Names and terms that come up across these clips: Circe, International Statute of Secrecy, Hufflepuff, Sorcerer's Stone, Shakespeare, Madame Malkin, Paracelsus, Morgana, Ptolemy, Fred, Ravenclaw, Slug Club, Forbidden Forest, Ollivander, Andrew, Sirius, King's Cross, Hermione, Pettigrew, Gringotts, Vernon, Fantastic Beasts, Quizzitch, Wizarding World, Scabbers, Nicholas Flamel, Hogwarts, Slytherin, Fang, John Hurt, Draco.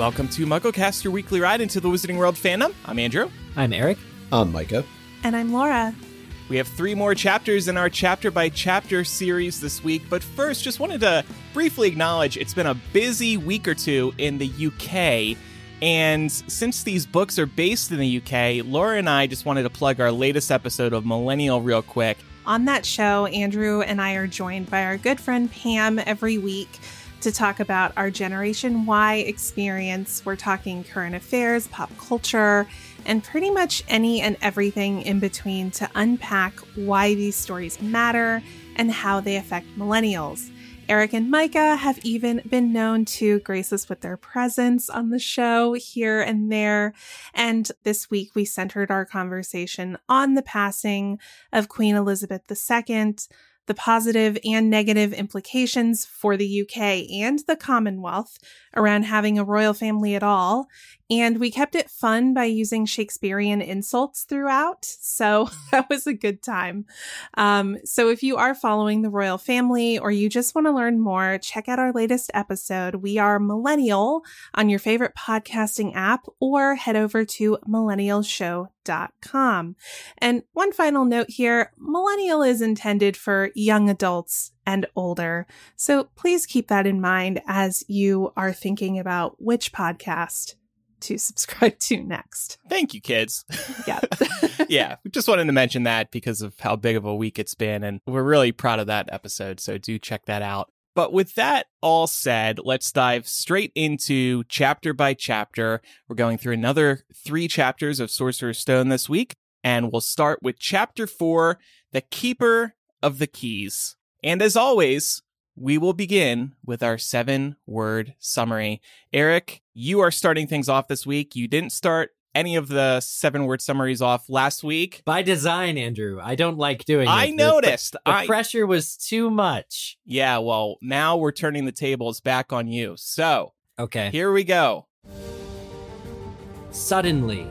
Welcome to MuggleCast, your weekly ride into the Wizarding World fandom. I'm Andrew. I'm Eric. I'm Micah. And I'm Laura. We have three more chapters in our chapter-by-chapter series this week, but first, just wanted to briefly acknowledge it's been a busy week or two in the UK, and since these books are based in the UK, Laura and I just wanted to plug our latest episode of Millennial real quick. On that show, Andrew and I are joined by our good friend Pam every week to talk about our Generation Y experience. We're talking current affairs, pop culture, and pretty much any and everything in between to unpack why these stories matter and how they affect millennials. Eric and Micah have even been known to grace us with their presence on the show here and there. And this week we centered our conversation on the passing of Queen Elizabeth II, the positive and negative implications for the UK and the Commonwealth around having a royal family at all. And we kept it fun by using Shakespearean insults throughout. So that was a good time. So if you are following the royal family or you just want to learn more, check out our latest episode. We are Millennial on your favorite podcasting app or head over to millennialshow.com. And one final note here, Millennial is intended for young adults and older. So please keep that in mind as you are thinking about which podcast to subscribe to next. Thank you, kids. Yeah. Yeah. We just wanted to mention that because of how big of a week it's been. And we're really proud of that episode. So do check that out. But with that all said, let's dive straight into chapter by chapter. We're going through another three chapters of Sorcerer's Stone this week. And we'll start with chapter 4, The Keeper of the Keys. And as always, we will begin with our 7-word summary. Eric, you are starting things off this week. You didn't start any of the 7-word summaries off last week. By design, Andrew. I don't like doing it. I noticed. The pressure was too much. Yeah, well, now we're turning the tables back on you. So, okay, here we go. Suddenly.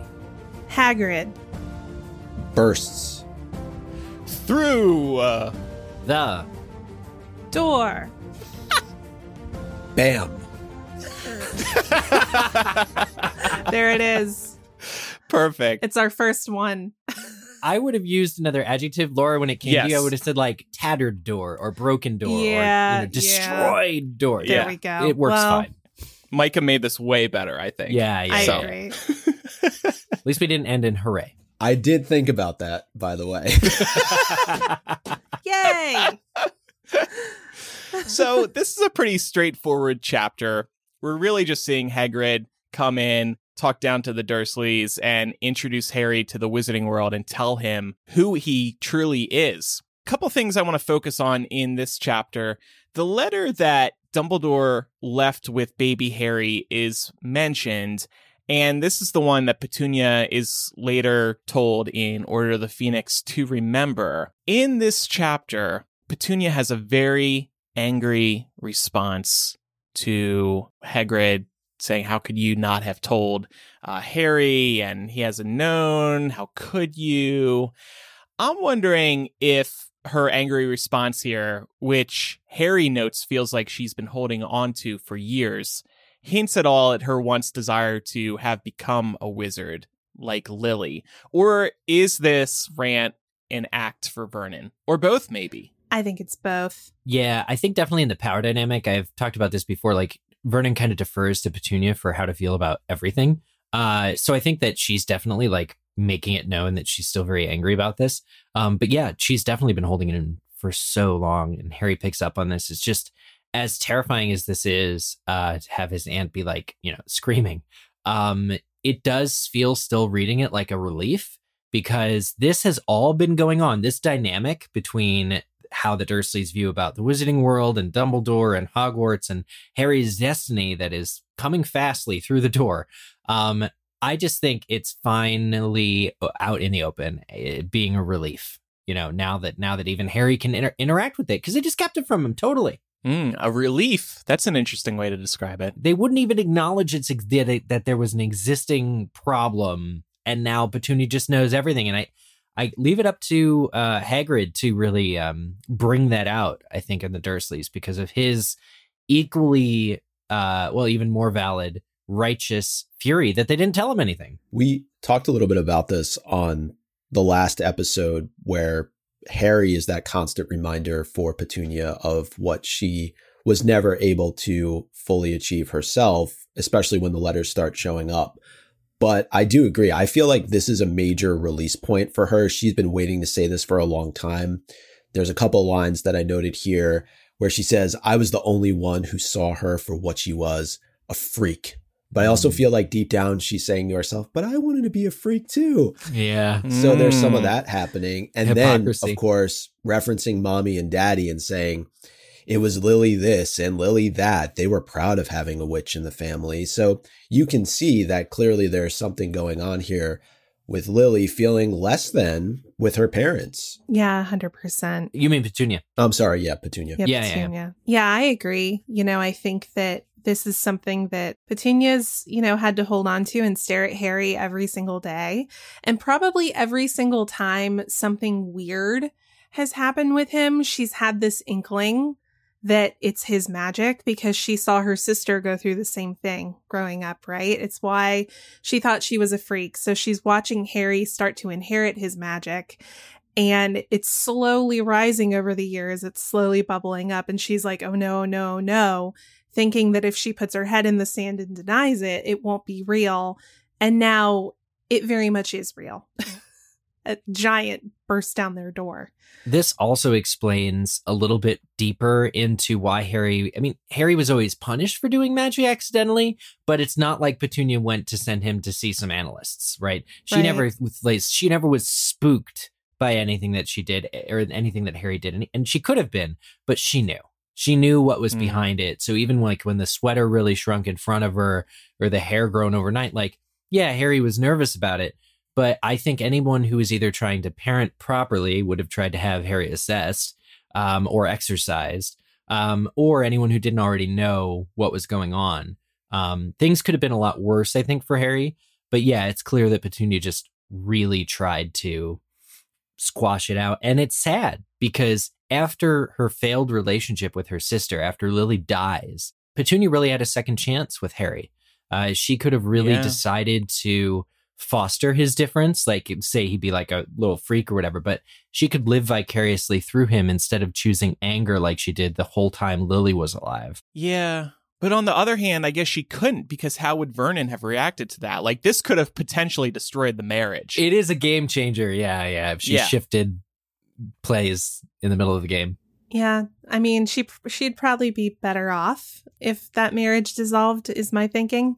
Hagrid. Bursts. Through. The. Door. Bam. There it is. Perfect. It's our first one. I would have used another adjective, Laura, when it came to you. I would have said like tattered door or broken door or destroyed door. There we go. It works fine. Micah made this way better, I think. Yeah. I agree. At least we didn't end in hooray. I did think about that, by the way. Yay. So this is a pretty straightforward chapter. We're really just seeing Hagrid come in, talk down to the Dursleys, and introduce Harry to the Wizarding World and tell him who he truly is. A couple things I want to focus on in this chapter. The letter that Dumbledore left with baby Harry is mentioned, and this is the one that Petunia is later told in Order of the Phoenix to remember. In this chapter, Petunia has a very angry response to Hagrid saying, how could you not have told Harry? And he hasn't known. How could you? I'm wondering if her angry response here, which Harry notes feels like she's been holding on to for years, hints at all at her once desire to have become a wizard like Lily. Or is this rant an act for Vernon? Or both, maybe. I think it's both. Yeah, I think definitely in the power dynamic, I've talked about this before, like Vernon kind of defers to Petunia for how to feel about everything. So I think that she's definitely like making it known that she's still very angry about this. But yeah, she's definitely been holding it in for so long. And Harry picks up on this. It's just as terrifying as this is to have his aunt be like, you know, screaming. It does feel still reading it like a relief because this has all been going on. This dynamic between how the Dursleys view about the Wizarding World and Dumbledore and Hogwarts and Harry's destiny that is coming fastly through the door. I just think it's finally out in the open, it being a relief, you know, now that even Harry can interact with it because they just kept it from him totally. A relief. That's an interesting way to describe it. They wouldn't even acknowledge that there was an existing problem. And now Petunia just knows everything. And I leave it up to Hagrid to really bring that out, I think, in the Dursleys because of his equally, even more valid righteous fury that they didn't tell him anything. We talked a little bit about this on the last episode where Harry is that constant reminder for Petunia of what she was never able to fully achieve herself, especially when the letters start showing up. But I do agree. I feel like this is a major release point for her. She's been waiting to say this for a long time. There's a couple lines that I noted here where she says, I was the only one who saw her for what she was, a freak. But I also feel like deep down she's saying to herself, but I wanted to be a freak too. Yeah. So there's some of that happening. And hypocrisy. Then, of course, referencing mommy and daddy and saying, it was Lily this and Lily that. They were proud of having a witch in the family. So you can see that clearly there's something going on here with Lily feeling less than with her parents. Yeah, 100%. You mean Petunia? I'm sorry. Yeah, Petunia. Yeah, Petunia. Yeah, I agree. You know, I think that this is something that Petunia's, you know, had to hold on to and stare at Harry every single day. And probably every single time something weird has happened with him, she's had this inkling that it's his magic, because she saw her sister go through the same thing growing up, right? It's why she thought she was a freak. So she's watching Harry start to inherit his magic, and it's slowly rising over the years. It's slowly bubbling up, and she's like, oh, no, thinking that if she puts her head in the sand and denies it, it won't be real. And now it very much is real. A giant burst down their door. This also explains a little bit deeper into why Harry was always punished for doing magic accidentally, but it's not like Petunia went to send him to see some analysts, right? She never was spooked by anything that she did or anything that Harry did. And she could have been, but she knew. She knew what was behind it. So even like when the sweater really shrunk in front of her or the hair grown overnight, like, yeah, Harry was nervous about it. But I think anyone who is either trying to parent properly would have tried to have Harry assessed or exercised, or anyone who didn't already know what was going on. Things could have been a lot worse, I think, for Harry. But yeah, it's clear that Petunia just really tried to squash it out. And it's sad because after her failed relationship with her sister, after Lily dies, Petunia really had a second chance with Harry. She could have really decided to foster his difference, like say he'd be like a little freak or whatever, but she could live vicariously through him instead of choosing anger like she did the whole time Lily was alive. Yeah. But on the other hand, I guess she couldn't, because how would Vernon have reacted to that? Like, this could have potentially destroyed the marriage. It is a game changer. Yeah. If she shifted plays in the middle of the game. Yeah. I mean, she'd probably be better off if that marriage dissolved, is my thinking.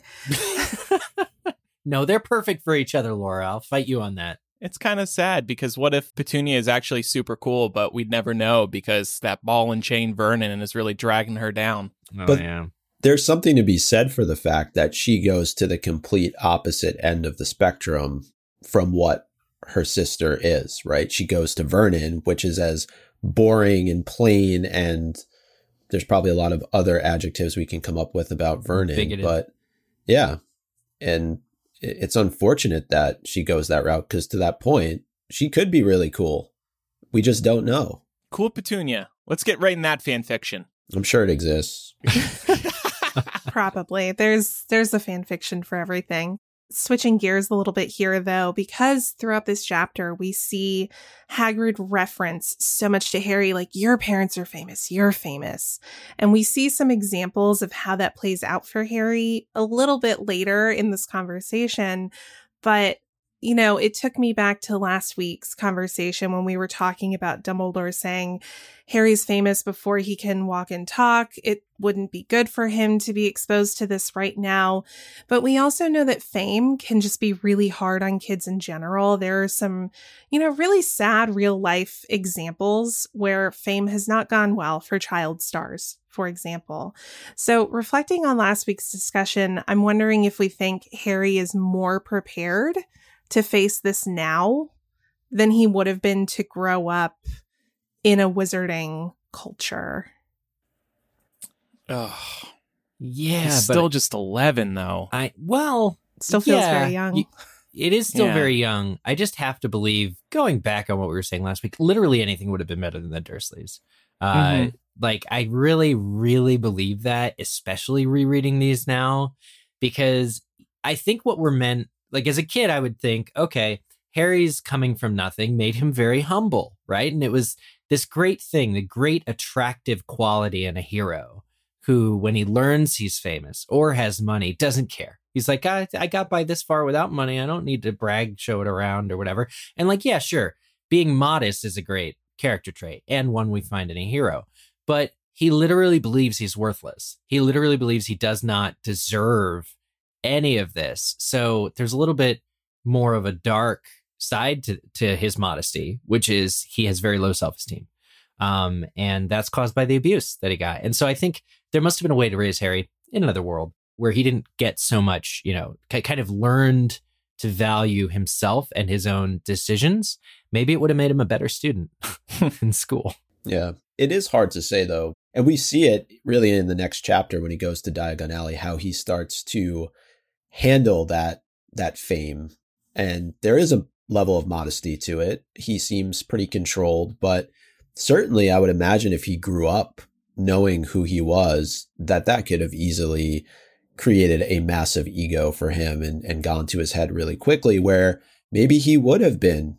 No, they're perfect for each other, Laura. I'll fight you on that. It's kind of sad, because what if Petunia is actually super cool, but we'd never know because that ball and chain Vernon is really dragging her down. Oh, but yeah. There's something to be said for the fact that she goes to the complete opposite end of the spectrum from what her sister is, right? She goes to Vernon, which is as boring and plain, and there's probably a lot of other adjectives we can come up with about Vernon. Bigoted. But yeah, and it's unfortunate that she goes that route, because to that point, she could be really cool. We just don't know. Cool Petunia. Let's get right in that fan fiction. I'm sure it exists. Probably. There's a fan fiction for everything. Switching gears a little bit here, though, because throughout this chapter, we see Hagrid reference so much to Harry, like, your parents are famous, you're famous. And we see some examples of how that plays out for Harry a little bit later in this conversation. But, you know, it took me back to last week's conversation when we were talking about Dumbledore saying Harry's famous before he can walk and talk. It wouldn't be good for him to be exposed to this right now. But we also know that fame can just be really hard on kids in general. There are some, you know, really sad real life examples where fame has not gone well for child stars, for example. So reflecting on last week's discussion, I'm wondering if we think Harry is more prepared to face this now than he would have been to grow up in a wizarding culture. Oh, yeah. He's still just 11, though. Still feels very young. It is still very young. I just have to believe, going back on what we were saying last week, literally anything would have been better than the Dursleys. Like, I really, really believe that, especially rereading these now. because I think what we're meant, like as a kid, I would think, okay, Harry's coming from nothing made him very humble, right? And it was this great thing, the great attractive quality in a hero who, when he learns he's famous or has money, doesn't care. He's like, I got by this far without money. I don't need to brag, show it around or whatever. And like, yeah, sure. Being modest is a great character trait and one we find in a hero. But he literally believes he's worthless. He literally believes he does not deserve any of this. So there's a little bit more of a dark side to his modesty, which is he has very low self-esteem. And that's caused by the abuse that he got. And so I think there must have been a way to raise Harry in another world where he didn't get so much, you know, kind of learned to value himself and his own decisions. Maybe it would have made him a better student in school. Yeah, it is hard to say, though. And we see it really in the next chapter when he goes to Diagon Alley, how he starts to handle that fame. And there is a level of modesty to it. He seems pretty controlled, but certainly I would imagine if he grew up knowing who he was, that could have easily created a massive ego for him and gone to his head really quickly, where maybe he would have been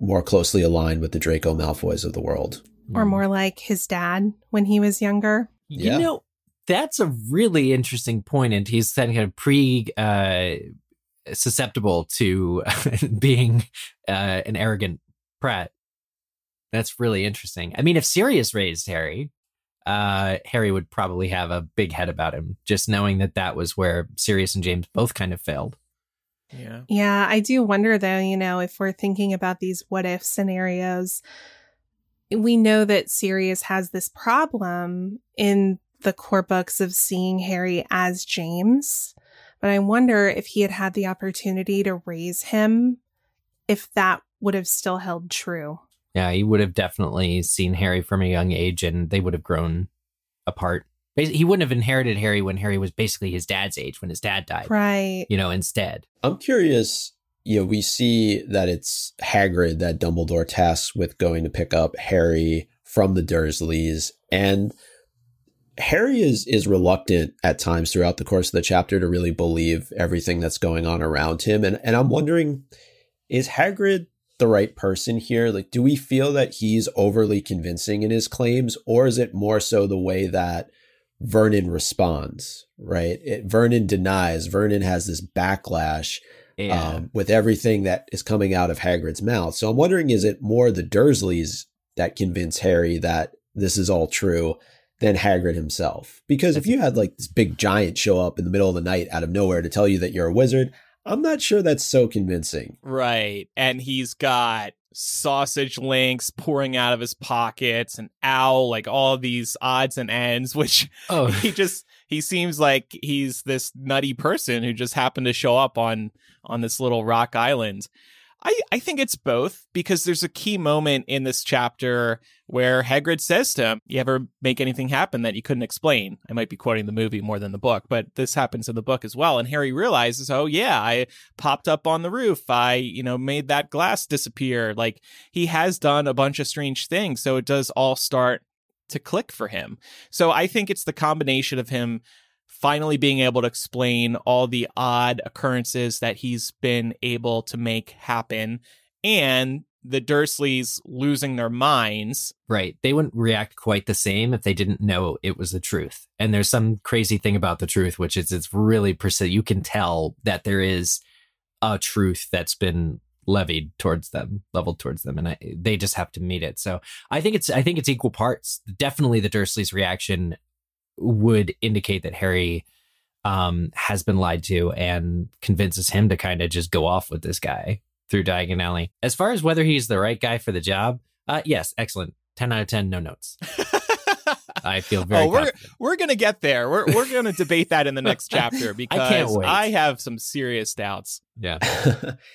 more closely aligned with the Draco Malfoys of the world. Or more like his dad when he was younger. Yeah. You know, that's a really interesting point. And he's kind of susceptible to being an arrogant prat. That's really interesting. I mean, if Sirius raised Harry, Harry would probably have a big head about him, just knowing that was where Sirius and James both kind of failed. Yeah. Yeah, I do wonder, though, you know, if we're thinking about these what if scenarios, we know that Sirius has this problem in the core books of seeing Harry as James. But I wonder if he had had the opportunity to raise him, if that would have still held true. Yeah, he would have definitely seen Harry from a young age and they would have grown apart. He wouldn't have inherited Harry when Harry was basically his dad's age, when his dad died. Right. You know, instead. I'm curious, you know, we see that it's Hagrid that Dumbledore tasks with going to pick up Harry from the Dursleys. And Harry is reluctant at times throughout the course of the chapter to really believe everything that's going on around him. And I'm wondering, is Hagrid the right person here? Like, do we feel that he's overly convincing in his claims, or is it more so the way that Vernon responds, right? Vernon denies. Vernon has this backlash with everything that is coming out of Hagrid's mouth. So I'm wondering, is it more the Dursleys that convince Harry that this is all true than Hagrid himself? Because if you had like this big giant show up in the middle of the night out of nowhere to tell you that you're a wizard, I'm not sure that's so convincing. Right. And he's got sausage links pouring out of his pockets, an owl, like all these odds and ends, which he seems like he's this nutty person who just happened to show up on this little rock island. I think it's both, because there's a key moment in this chapter where Hagrid says to him, you ever make anything happen that you couldn't explain? I might be quoting the movie more than the book, but this happens in the book as well. And Harry realizes, oh, yeah, I popped up on the roof. I, you know, made that glass disappear. Like, he has done a bunch of strange things. So it does all start to click for him. So I think it's the combination of him finally being able to explain all the odd occurrences that he's been able to make happen, and the Dursleys losing their minds. Right. They wouldn't react quite the same if they didn't know it was the truth. And there's some crazy thing about the truth, which is it's really persistent. You can tell that there is a truth that's been leveled towards them, and they just have to meet it. So I think it's equal parts. Definitely the Dursleys' reaction would indicate that Harry has been lied to, and convinces him to kind of just go off with this guy through Diagon Alley. As far as whether he's the right guy for the job, yes, excellent. 10 out of 10, no notes. I feel very we're going to get there. We're going to debate that in the next chapter, because I can't wait. I have some serious doubts. Yeah.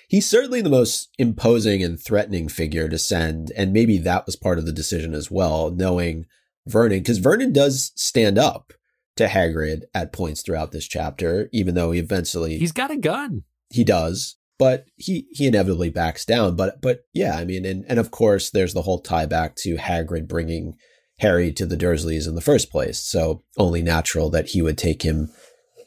He's certainly the most imposing and threatening figure to send, and maybe that was part of the decision as well, knowing Vernon, because Vernon does stand up to Hagrid at points throughout this chapter, even though he's got a gun. He does, but he inevitably backs down. But yeah, I mean, and of course, there's the whole tie back to Hagrid bringing Harry to the Dursleys in the first place. So only natural that he would take him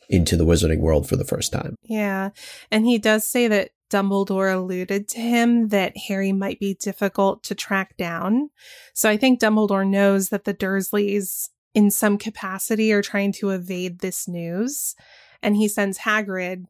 into the Wizarding World for the first time. Yeah. And he does say that Dumbledore alluded to him that Harry might be difficult to track down. So I think Dumbledore knows that the Dursleys, in some capacity, are trying to evade this news. And he sends Hagrid,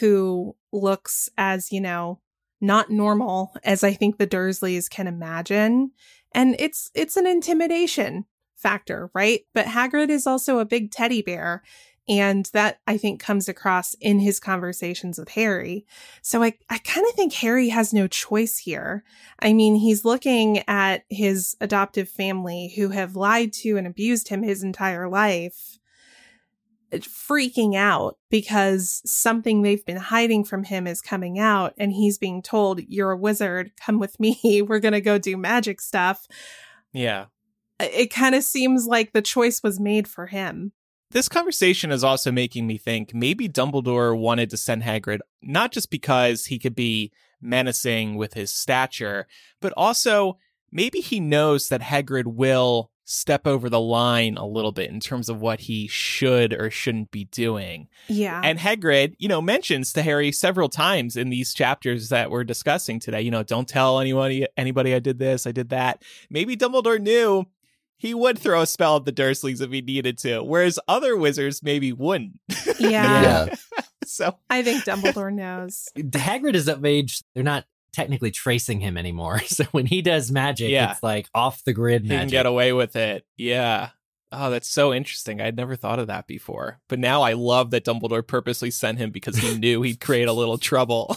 who looks as, you know, not normal as I think the Dursleys can imagine. And it's an intimidation factor, right? But Hagrid is also a big teddy bear. And that, I think, comes across in his conversations with Harry. So I kind of think Harry has no choice here. I mean, he's looking at his adoptive family who have lied to and abused him his entire life, freaking out because something they've been hiding from him is coming out. And he's being told, you're a wizard, come with me, we're going to go do magic stuff. Yeah. It kind of seems like the choice was made for him. This conversation is also making me think maybe Dumbledore wanted to send Hagrid, not just because he could be menacing with his stature, but also maybe he knows that Hagrid will step over the line a little bit in terms of what he should or shouldn't be doing. Yeah. And Hagrid, you know, mentions to Harry several times in these chapters that we're discussing today, you know, don't tell anybody I did this, I did that. Maybe Dumbledore knew he would throw a spell at the Dursleys if he needed to, whereas other wizards maybe wouldn't. Yeah. So I think Dumbledore knows. Hagrid is of age. They're not technically tracing him anymore. So when he does magic, it's like off the grid magic. He can get away with it. Yeah. Oh, that's so interesting. I'd never thought of that before. But now I love that Dumbledore purposely sent him because he knew he'd create a little trouble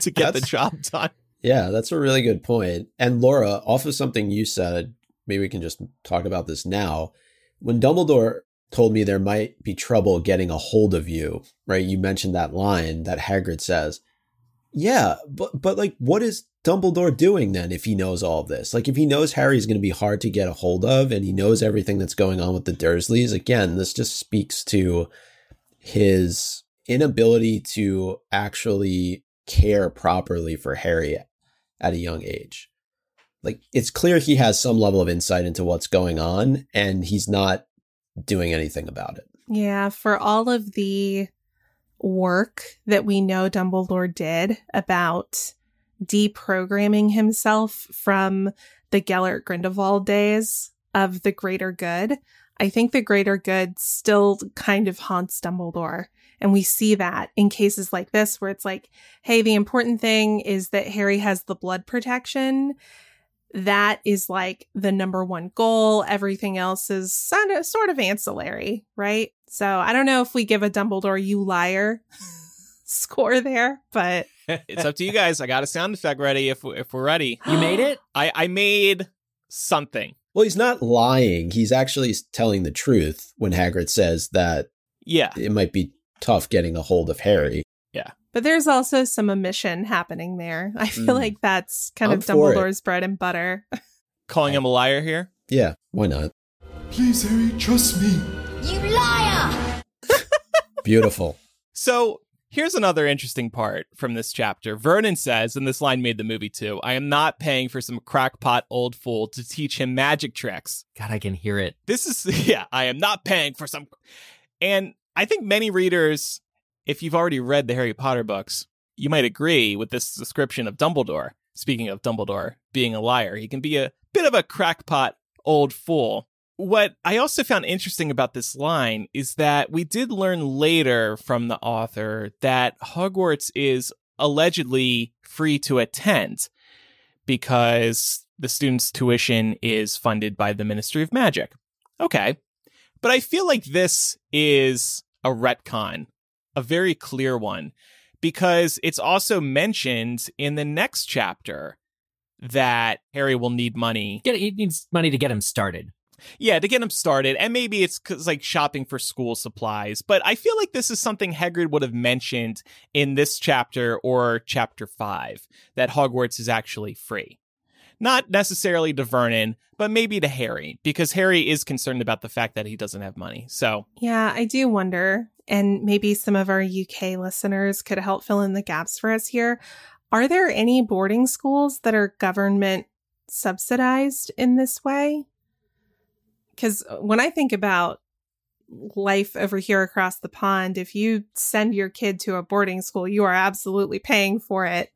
to get the job done. Yeah, that's a really good point. And Laura, off of something you said, maybe we can just talk about this now. When Dumbledore told me there might be trouble getting a hold of you, right? You mentioned that line that Hagrid says. Yeah, but like, what is Dumbledore doing then if he knows all of this? Like, if he knows Harry's going to be hard to get a hold of and he knows everything that's going on with the Dursleys, again, this just speaks to his inability to actually care properly for Harry at a young age. Like, it's clear he has some level of insight into what's going on, and he's not doing anything about it. Yeah, for all of the work that we know Dumbledore did about deprogramming himself from the Gellert-Grindelwald days of the greater good, I think the greater good still kind of haunts Dumbledore. And we see that in cases like this where it's like, hey, the important thing is that Harry has the blood protection. That is like the number one goal. Everything else is sort of ancillary, right? So I don't know if we give a Dumbledore, you liar score there, but it's up to you guys. I got a sound effect ready if we're ready. You made it? I made something. Well, he's not lying. He's actually telling the truth when Hagrid says that it might be tough getting a hold of Harry. Yeah. But there's also some omission happening there. I feel like that's kind of Dumbledore's bread and butter. Calling him a liar here? Yeah, why not? Please, Harry, trust me. You liar! Beautiful. So here's another interesting part from this chapter. Vernon says, and this line made the movie too, I am not paying for some crackpot old fool to teach him magic tricks. God, I can hear it. This is, I am not paying for some... And I think many readers... If you've already read the Harry Potter books, you might agree with this description of Dumbledore. Speaking of Dumbledore being a liar, he can be a bit of a crackpot old fool. What I also found interesting about this line is that we did learn later from the author that Hogwarts is allegedly free to attend because the students' tuition is funded by the Ministry of Magic. Okay, but I feel like this is a retcon. A very clear one, because it's also mentioned in the next chapter that Harry will need money. Yeah, he needs money to get him started. Yeah, to get him started. And maybe it's like shopping for school supplies. But I feel like this is something Hagrid would have mentioned in this chapter or chapter 5, that Hogwarts is actually free. Not necessarily to Vernon, but maybe to Harry, because Harry is concerned about the fact that he doesn't have money. So, yeah, I do wonder, and maybe some of our UK listeners could help fill in the gaps for us here. Are there any boarding schools that are government subsidized in this way? Because when I think about life over here across the pond. If you send your kid to a boarding school, you are absolutely paying for it.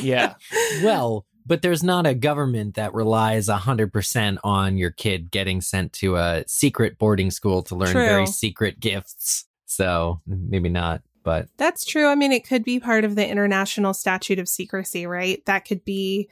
Yeah. Well, but there's not a government that relies 100% on your kid getting sent to a secret boarding school to learn very secret gifts. So maybe not, but... That's true. I mean, it could be part of the International Statute of Secrecy, right? That could be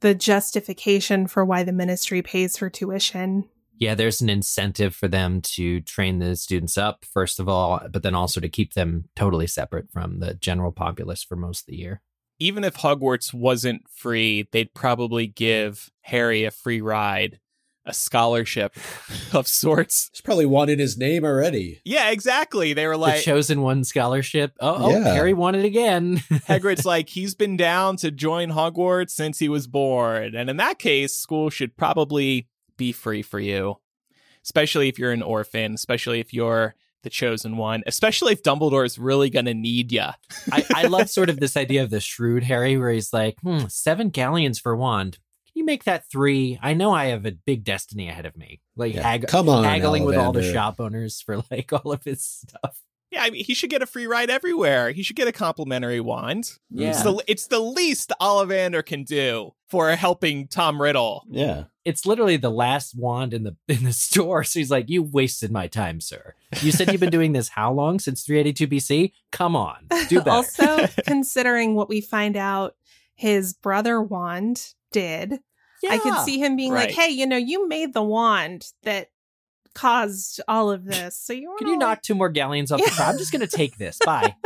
the justification for why the ministry pays for tuition. Yeah, there's an incentive for them to train the students up, first of all, but then also to keep them totally separate from the general populace for most of the year. Even if Hogwarts wasn't free, they'd probably give Harry a free ride, a scholarship of sorts. There's probably one in his name already. Yeah, exactly. They were like... The Chosen One scholarship. Oh, yeah. Harry won it again. Hagrid's like, he's been down to join Hogwarts since he was born. And in that case, school should probably be free for you, especially if you're an orphan, especially if you're the chosen one, especially if Dumbledore is really going to need you. I love sort of this idea of the shrewd Harry where he's like, 7 galleons for wand. Can you make that 3? I know I have a big destiny ahead of me. Like, yeah, haggling Ollivander with all the shop owners for like all of his stuff. Yeah, I mean, he should get a free ride everywhere. He should get a complimentary wand. Yeah. It's the least Ollivander can do for helping Tom Riddle. Yeah. It's literally the last wand in the store. So he's like, you wasted my time, sir. You said you've been doing this how long? Since 382 BC? Come on, do better. Also, considering what we find out his brother wand did, yeah, I could see him being like, hey, you made the wand that caused all of this. So you knock 2 more galleons off the top? I'm just going to take this. Bye.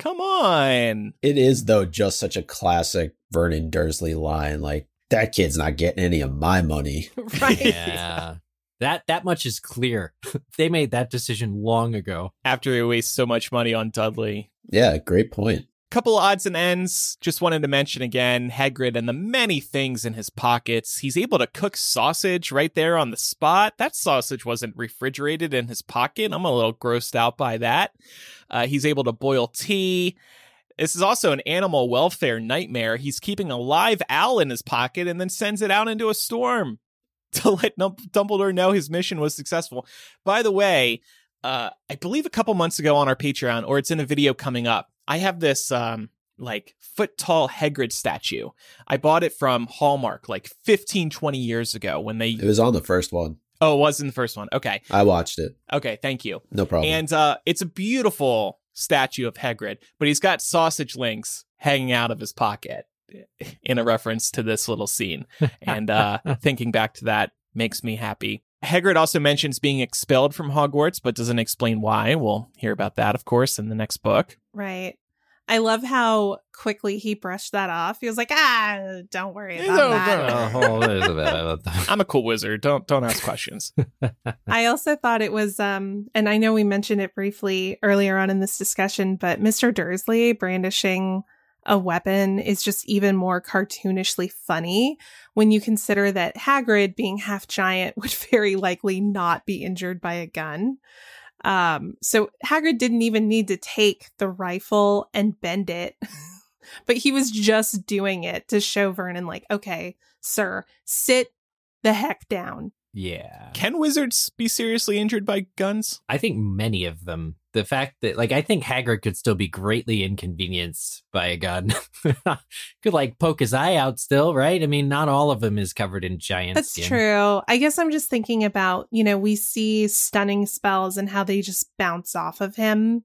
Come on. It is, though, just such a classic Vernon Dursley line. Like, that kid's not getting any of my money. Right. Yeah. That much is clear. They made that decision long ago. After they waste so much money on Dudley. Yeah, great point. Couple odds and ends. Just wanted to mention again, Hagrid and the many things in his pockets. He's able to cook sausage right there on the spot. That sausage wasn't refrigerated in his pocket. I'm a little grossed out by that. He's able to boil tea. This is also an animal welfare nightmare. He's keeping a live owl in his pocket and then sends it out into a storm to let Dumbledore know his mission was successful. By the way, I believe a couple months ago on our Patreon, or it's in a video coming up, I have this, foot-tall Hagrid statue. I bought it from Hallmark, 15, 20 years ago when they... It was on the first one. Oh, it was in the first one. Okay. I watched it. Okay, thank you. No problem. And it's a beautiful statue of Hagrid, but he's got sausage links hanging out of his pocket in a reference to this little scene. And thinking back to that makes me happy. Hagrid also mentions being expelled from Hogwarts, but doesn't explain why. We'll hear about that, of course, in the next book. Right. I love how quickly he brushed that off. He was like, don't worry about that. I'm a cool wizard. Don't ask questions. I also thought it was, and I know we mentioned it briefly earlier on in this discussion, but Mr. Dursley brandishing a weapon is just even more cartoonishly funny when you consider that Hagrid, being half giant, would very likely not be injured by a gun. So Hagrid didn't even need to take the rifle and bend it, but he was just doing it to show Vernon, okay, sir, sit the heck down. Yeah. Can wizards be seriously injured by guns? I think many of them. The fact that, I think Hagrid could still be greatly inconvenienced by a gun. Could, poke his eye out still, right? I mean, not all of them is covered in giant skin. That's true. I guess I'm just thinking about, we see stunning spells and how they just bounce off of him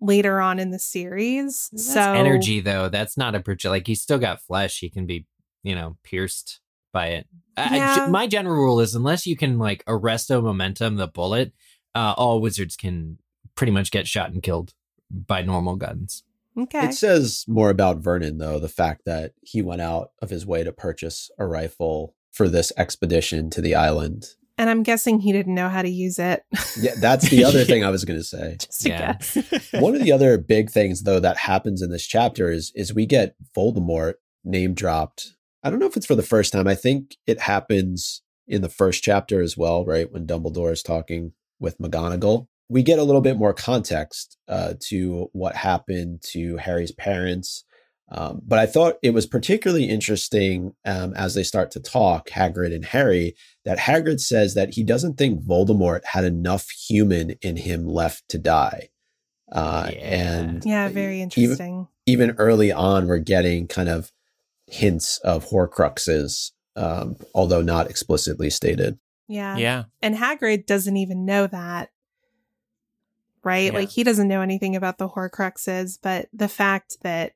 later on in the series. That's energy, though. That's not a... he's still got flesh. He can be, pierced by it. Yeah. My general rule is, unless you can, arresto momentum, the bullet, all wizards can... pretty much get shot and killed by normal guns. Okay. It says more about Vernon, though, the fact that he went out of his way to purchase a rifle for this expedition to the island. And I'm guessing he didn't know how to use it. Yeah, that's the other thing I was going to say. Just a guess. One of the other big things, though, that happens in this chapter is we get Voldemort name dropped. I don't know if it's for the first time. I think it happens in the first chapter as well, right? When Dumbledore is talking with McGonagall. We get a little bit more context to what happened to Harry's parents, But I thought it was particularly interesting as they start to talk, Hagrid and Harry, that Hagrid says that he doesn't think Voldemort had enough human in him left to die. And very interesting. Even early on, we're getting kind of hints of Horcruxes, although not explicitly stated. Yeah. And Hagrid doesn't even know that. Right? Yeah. Like, he doesn't know anything about the Horcruxes, but the fact that,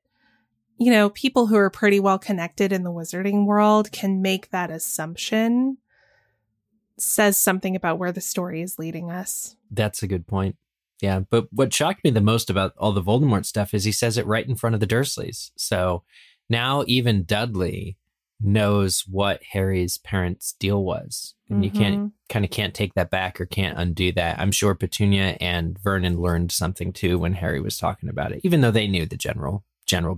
you know, people who are pretty well connected in the wizarding world can make that assumption says something about where the story is leading us. That's a good point. Yeah. But what shocked me the most about all the Voldemort stuff is he says it right in front of the Dursleys. So now even Dudley knows what Harry's parents' deal was. And you can't take that back or can't undo that. I'm sure Petunia and Vernon learned something too when Harry was talking about it, even though they knew the general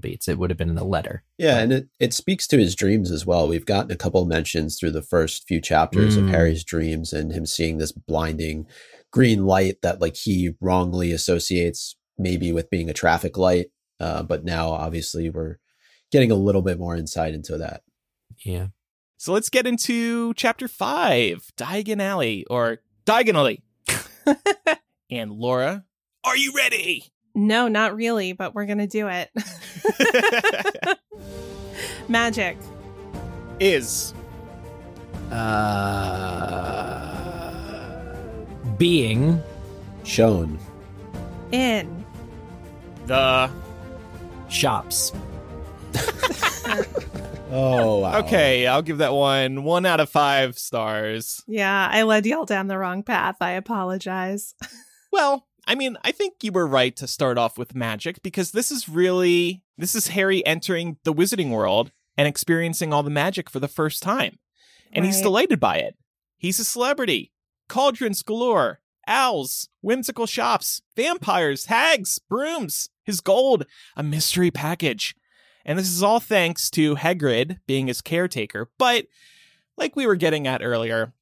beats. It would have been in the letter. Yeah, and it speaks to his dreams as well. We've gotten a couple mentions through the first few chapters of Harry's dreams and him seeing this blinding green light that, like, he wrongly associates maybe with being a traffic light. But now, obviously, we're getting a little bit more insight into that. Yeah. So let's get into chapter 5, Diagon Alley, or Diagonally. And Laura, are you ready? No, not really, but we're going to do it. Magic. Is. Being. Shown. In. The. Shops. Oh, wow. Okay, I'll give that one out of 5 stars. Yeah, I led y'all down the wrong path. I apologize. Well, I mean, I think you were right to start off with magic, because this is Harry entering the wizarding world and experiencing all the magic for the first time. And He's delighted by it. He's a celebrity. Cauldrons galore, owls, whimsical shops, vampires, hags, brooms, his gold, a mystery package. And this is all thanks to Hagrid being his caretaker. But like we were getting at earlier,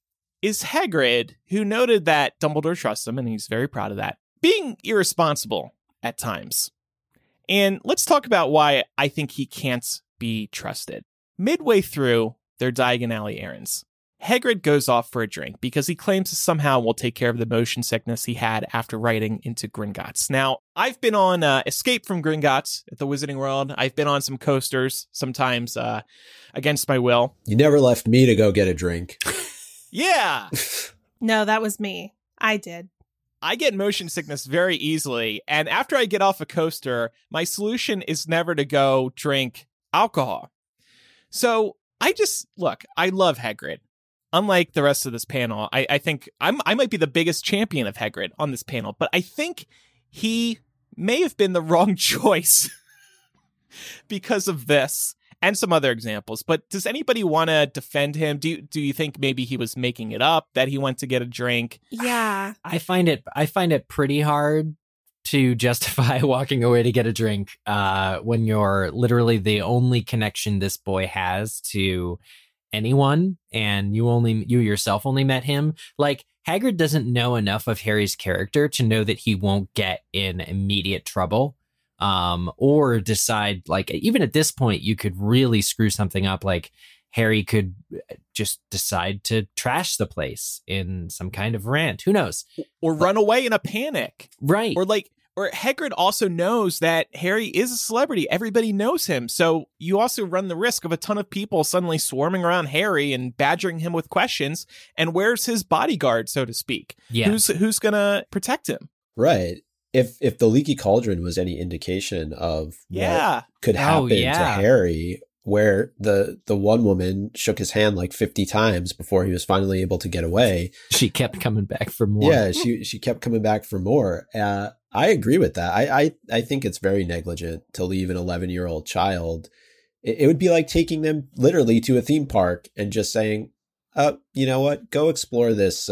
is Hagrid, who noted that Dumbledore trusts him, and he's very proud of that, being irresponsible at times. And let's talk about why I think he can't be trusted. Midway through their Diagon Alley errands, Hagrid goes off for a drink because he claims to somehow will take care of the motion sickness he had after riding into Gringotts. Now, I've been on Escape from Gringotts at the Wizarding World. I've been on some coasters, sometimes against my will. You never left me to go get a drink. Yeah. No, that was me. I did. I get motion sickness very easily. And after I get off a coaster, my solution is never to go drink alcohol. So I love Hagrid. Unlike the rest of this panel, I think I might be the biggest champion of Hagrid on this panel, but I think he may have been the wrong choice because of this and some other examples. But does anybody want to defend him? Do you think maybe he was making it up that he went to get a drink? Yeah, I find it pretty hard to justify walking away to get a drink when you're literally the only connection this boy has to anyone, and you yourself only met him. Like, Hagrid doesn't know enough of Harry's character to know that he won't get in immediate trouble or decide, like, even at this point you could really screw something up. Like, Harry could just decide to trash the place in some kind of rant, who knows, or run away in a panic, right? Or Hagrid also knows that Harry is a celebrity. Everybody knows him. So you also run the risk of a ton of people suddenly swarming around Harry and badgering him with questions. And where's his bodyguard, so to speak? Yeah. Who's going to protect him? Right. If the leaky cauldron was any indication of what could happen to Harry, where the one woman shook his hand like 50 times before he was finally able to get away. She kept coming back for more. Yeah, she kept coming back for more. I agree with that. I think it's very negligent to leave an 11-year-old child. It would be like taking them literally to a theme park and just saying, you know what? Go explore this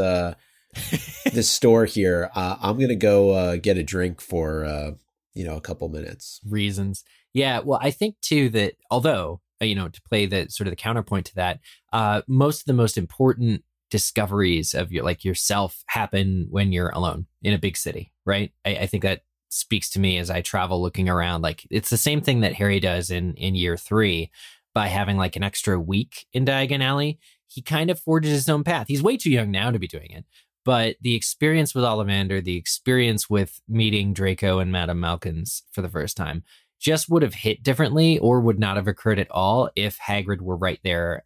this store here. I'm going to go get a drink for, a couple minutes. Reasons. Yeah. Well, I think, too, that although, you know, to play the sort of the counterpoint to that, most of the most important discoveries of yourself happen when you're alone in a big city, right? I think that speaks to me as I travel looking around. Like, it's the same thing that Harry does in year three by having like an extra week in Diagon Alley. He kind of forges his own path. He's way too young now to be doing it. But the experience with Ollivander, the experience with meeting Draco and Madame Malkins for the first time just would have hit differently or would not have occurred at all if Hagrid were right there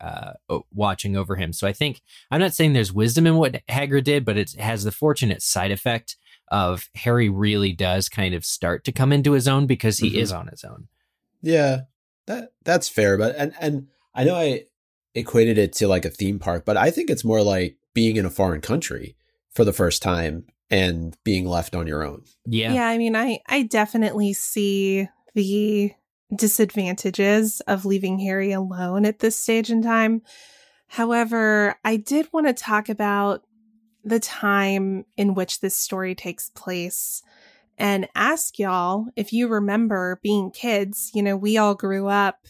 watching over him. So I think, I'm not saying there's wisdom in what Hagrid did, but it has the fortunate side effect of Harry really does kind of start to come into his own because he is on his own. Yeah, that's fair. But and I know I equated it to like a theme park, but I think it's more like being in a foreign country for the first time and being left on your own. Yeah. Yeah. I mean, I definitely see the disadvantages of leaving Harry alone at this stage in time. However, I did want to talk about the time in which this story takes place and ask y'all if you remember being kids. You know, we all grew up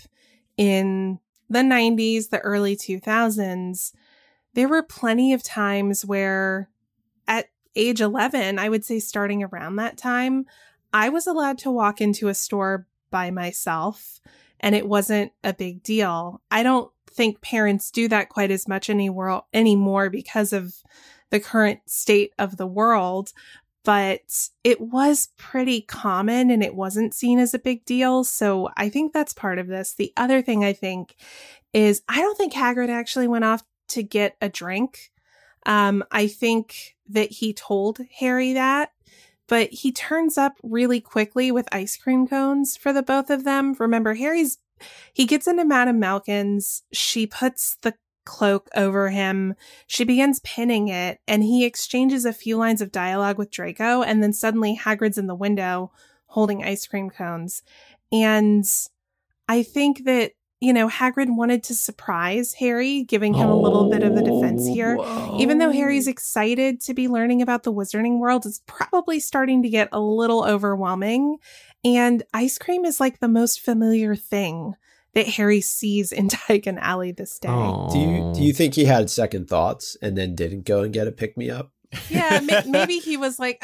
in the 90s, the early 2000s. There were plenty of times where at age 11, I would say starting around that time, I was allowed to walk into a store by myself and it wasn't a big deal. I don't think parents do that quite as much anymore because of the current state of the world, but it was pretty common and it wasn't seen as a big deal. So I think that's part of this. The other thing I think is I don't think Hagrid actually went off to get a drink. I think that he told Harry that, but he turns up really quickly with ice cream cones for the both of them. Remember, he gets into Madame Malkin's. She puts the cloak over him. She begins pinning it, and he exchanges a few lines of dialogue with Draco, and then suddenly Hagrid's in the window holding ice cream cones. And I think that, you know, Hagrid wanted to surprise Harry, giving him a little bit of the defense here. Whoa. Even though Harry's excited to be learning about the Wizarding World, it's probably starting to get a little overwhelming. And ice cream is like the most familiar thing that Harry sees in Diagon Alley this day. Aww. Do you think he had second thoughts and then didn't go and get a pick-me-up? Yeah, maybe he was like,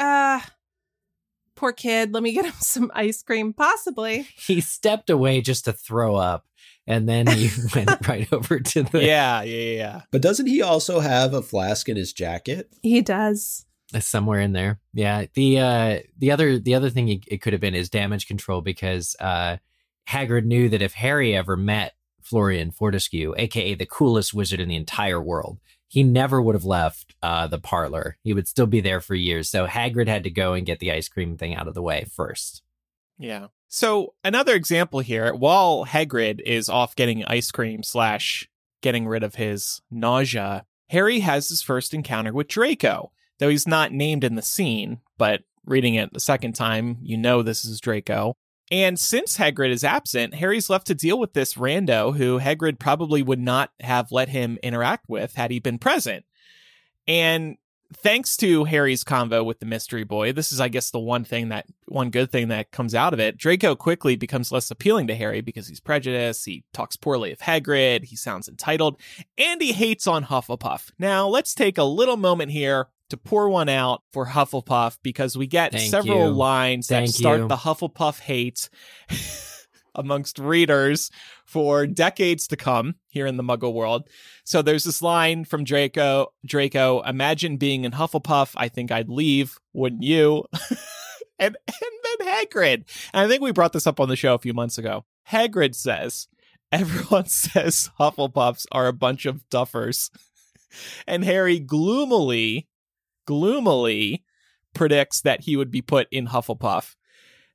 poor kid, let me get him some ice cream, possibly. He stepped away just to throw up. And then he went right over to the... Yeah. But doesn't he also have a flask in his jacket? He does. It's somewhere in there. Yeah. The other thing it could have been is damage control, because Hagrid knew that if Harry ever met Florian Fortescue, a.k.a. the coolest wizard in the entire world, he never would have left the parlor. He would still be there for years. So Hagrid had to go and get the ice cream thing out of the way first. Yeah. So another example here, while Hagrid is off getting ice cream / getting rid of his nausea, Harry has his first encounter with Draco, though he's not named in the scene. But reading it the second time, you know this is Draco. And since Hagrid is absent, Harry's left to deal with this rando who Hagrid probably would not have let him interact with had he been present. And thanks to Harry's convo with the mystery boy, this is, I guess, one good thing that comes out of it. Draco quickly becomes less appealing to Harry because he's prejudiced. He talks poorly of Hagrid. He sounds entitled, and he hates on Hufflepuff. Now, let's take a little moment here to pour one out for Hufflepuff, because we get lines that start the Hufflepuff hate amongst readers for decades to come here in the Muggle world. So there's this line from Draco, imagine being in Hufflepuff. I think I'd leave, wouldn't you? and then Hagrid. And I think we brought this up on the show a few months ago. Hagrid says, everyone says Hufflepuffs are a bunch of duffers. And Harry gloomily predicts that he would be put in Hufflepuff.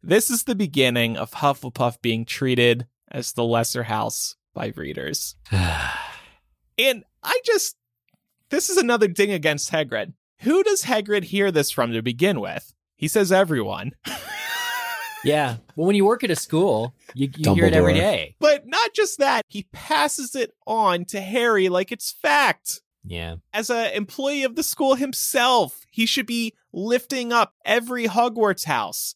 This is the beginning of Hufflepuff being treated as the lesser house by readers. And this is another ding against Hagrid. Who does Hagrid hear this from to begin with? He says everyone. Yeah. Well, when you work at a school, you hear it every day. But not just that. He passes it on to Harry like it's fact. Yeah. As an employee of the school himself, he should be lifting up every Hogwarts house.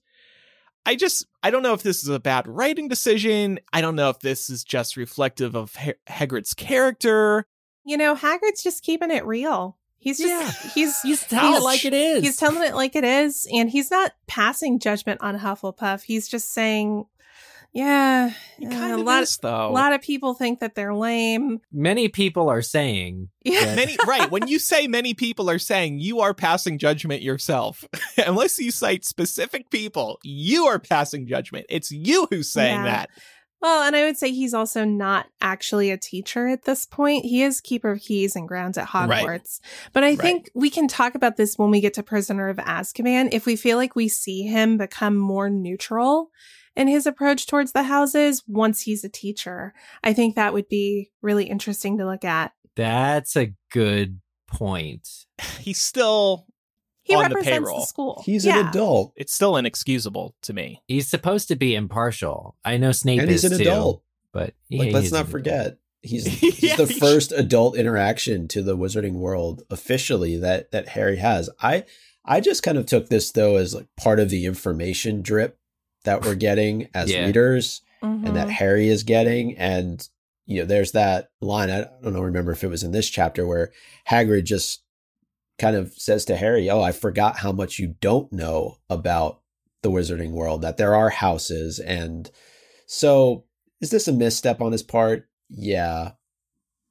I don't know if this is a bad writing decision. I don't know if this is just reflective of Hagrid's character. You know, Hagrid's just keeping it real. He's just he's telling it like it is. He's telling it like it is, and he's not passing judgment on Hufflepuff. He's just saying, yeah, a lot of people think that they're lame. Many people are saying. Yeah. When you say many people are saying, you are passing judgment yourself. Unless you cite specific people, you are passing judgment. It's you who's saying that. Well, and I would say he's also not actually a teacher at this point. He is Keeper of Keys and Grounds at Hogwarts. Right. But I think we can talk about this when we get to Prisoner of Azkaban, if we feel like we see him become more neutral in his approach towards the houses once he's a teacher. I think that would be really interesting to look at. That's a good point. He's still... He represents the school. He's an adult. It's still inexcusable to me. He's supposed to be impartial. I know Snape is too. And he's an adult. But let's not forget, he's the first adult interaction to the Wizarding World officially that Harry has. I just kind of took this, though, as like part of the information drip that we're getting as readers and that Harry is getting. And, you know, there's that line. I don't know, remember if it was in this chapter where Hagrid just kind of says to Harry, oh, I forgot how much you don't know about the Wizarding World, that there are houses. And so is this a misstep on his part? Yeah.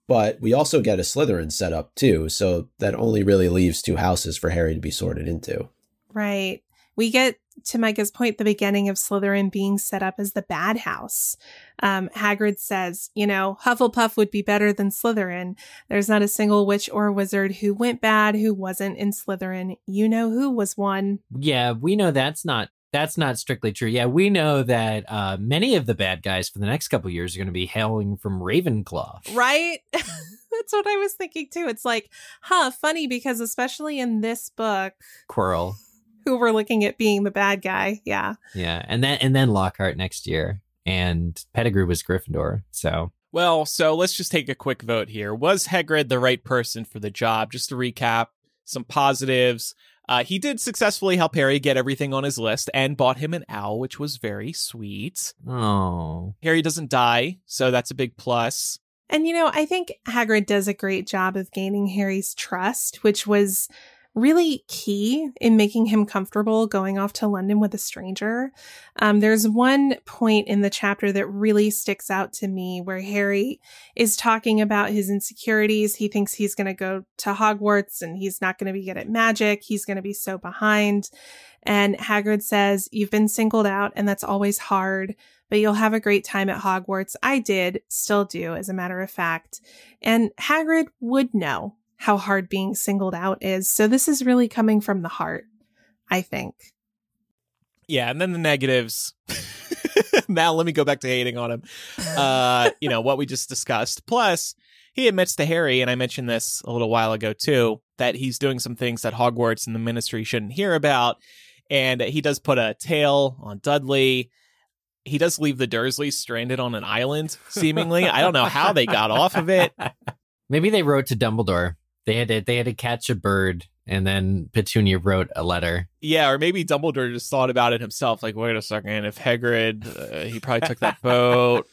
But we also get a Slytherin set up too. So that only really leaves two houses for Harry to be sorted into. Right. We get, to Micah's point, the beginning of Slytherin being set up as the bad house. Hagrid says, you know, Hufflepuff would be better than Slytherin. There's not a single witch or wizard who went bad who wasn't in Slytherin. You know who was one. Yeah, we know that's not strictly true. Yeah, we know that many of the bad guys for the next couple of years are going to be hailing from Ravenclaw. Right? That's what I was thinking, too. It's like, funny, because especially in this book... Quirrell. Who we're looking at being the bad guy. Yeah. Yeah. And then Lockhart next year. And Pettigrew was Gryffindor. So let's just take a quick vote here. Was Hagrid the right person for the job? Just to recap, some positives. He did successfully help Harry get everything on his list and bought him an owl, which was very sweet. Oh. Harry doesn't die, so that's a big plus. And, you know, I think Hagrid does a great job of gaining Harry's trust, which was really key in making him comfortable going off to London with a stranger. There's one point in the chapter that really sticks out to me where Harry is talking about his insecurities. He thinks he's going to go to Hogwarts and he's not going to be good at magic. He's going to be so behind. And Hagrid says, "You've been singled out and that's always hard, but you'll have a great time at Hogwarts." I did, still do, as a matter of fact. And Hagrid would know how hard being singled out is. So this is really coming from the heart, I think. Yeah, and then the negatives. Now let me go back to hating on him. You know, what we just discussed. Plus, he admits to Harry, and I mentioned this a little while ago too, that he's doing some things that Hogwarts and the Ministry shouldn't hear about. And he does put a tail on Dudley. He does leave the Dursleys stranded on an island, seemingly. I don't know how they got off of it. Maybe they wrote to Dumbledore. They had to catch a bird, and then Petunia wrote a letter. Yeah, or maybe Dumbledore just thought about it himself. Like, wait a second, if Hagrid, he probably took that boat.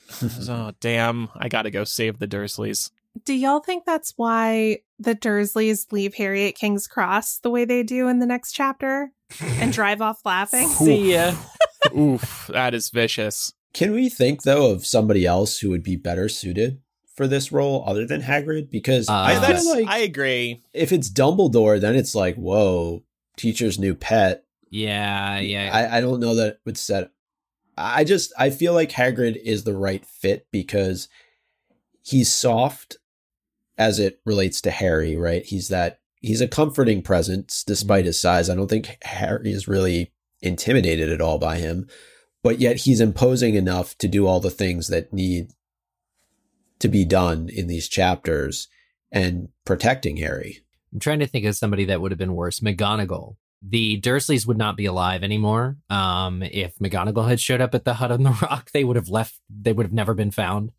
Oh, damn, I got to go save the Dursleys. Do y'all think that's why the Dursleys leave Harry at King's Cross the way they do in the next chapter and drive off laughing? See ya. Oof, that is vicious. Can we think, though, of somebody else who would be better suited for this role other than Hagrid? Because I feel like, I agree, if it's Dumbledore, then it's like, whoa, teacher's new pet. Yeah. I don't know that it would set. I feel like Hagrid is the right fit because he's soft as it relates to Harry, right? He's a comforting presence despite his size. I don't think Harry is really intimidated at all by him, but yet he's imposing enough to do all the things that need to be done in these chapters and protecting Harry. I'm trying to think of somebody that would have been worse. McGonagall. The Dursleys would not be alive anymore. If McGonagall had showed up at the Hut on the Rock, they would have left. They would have never been found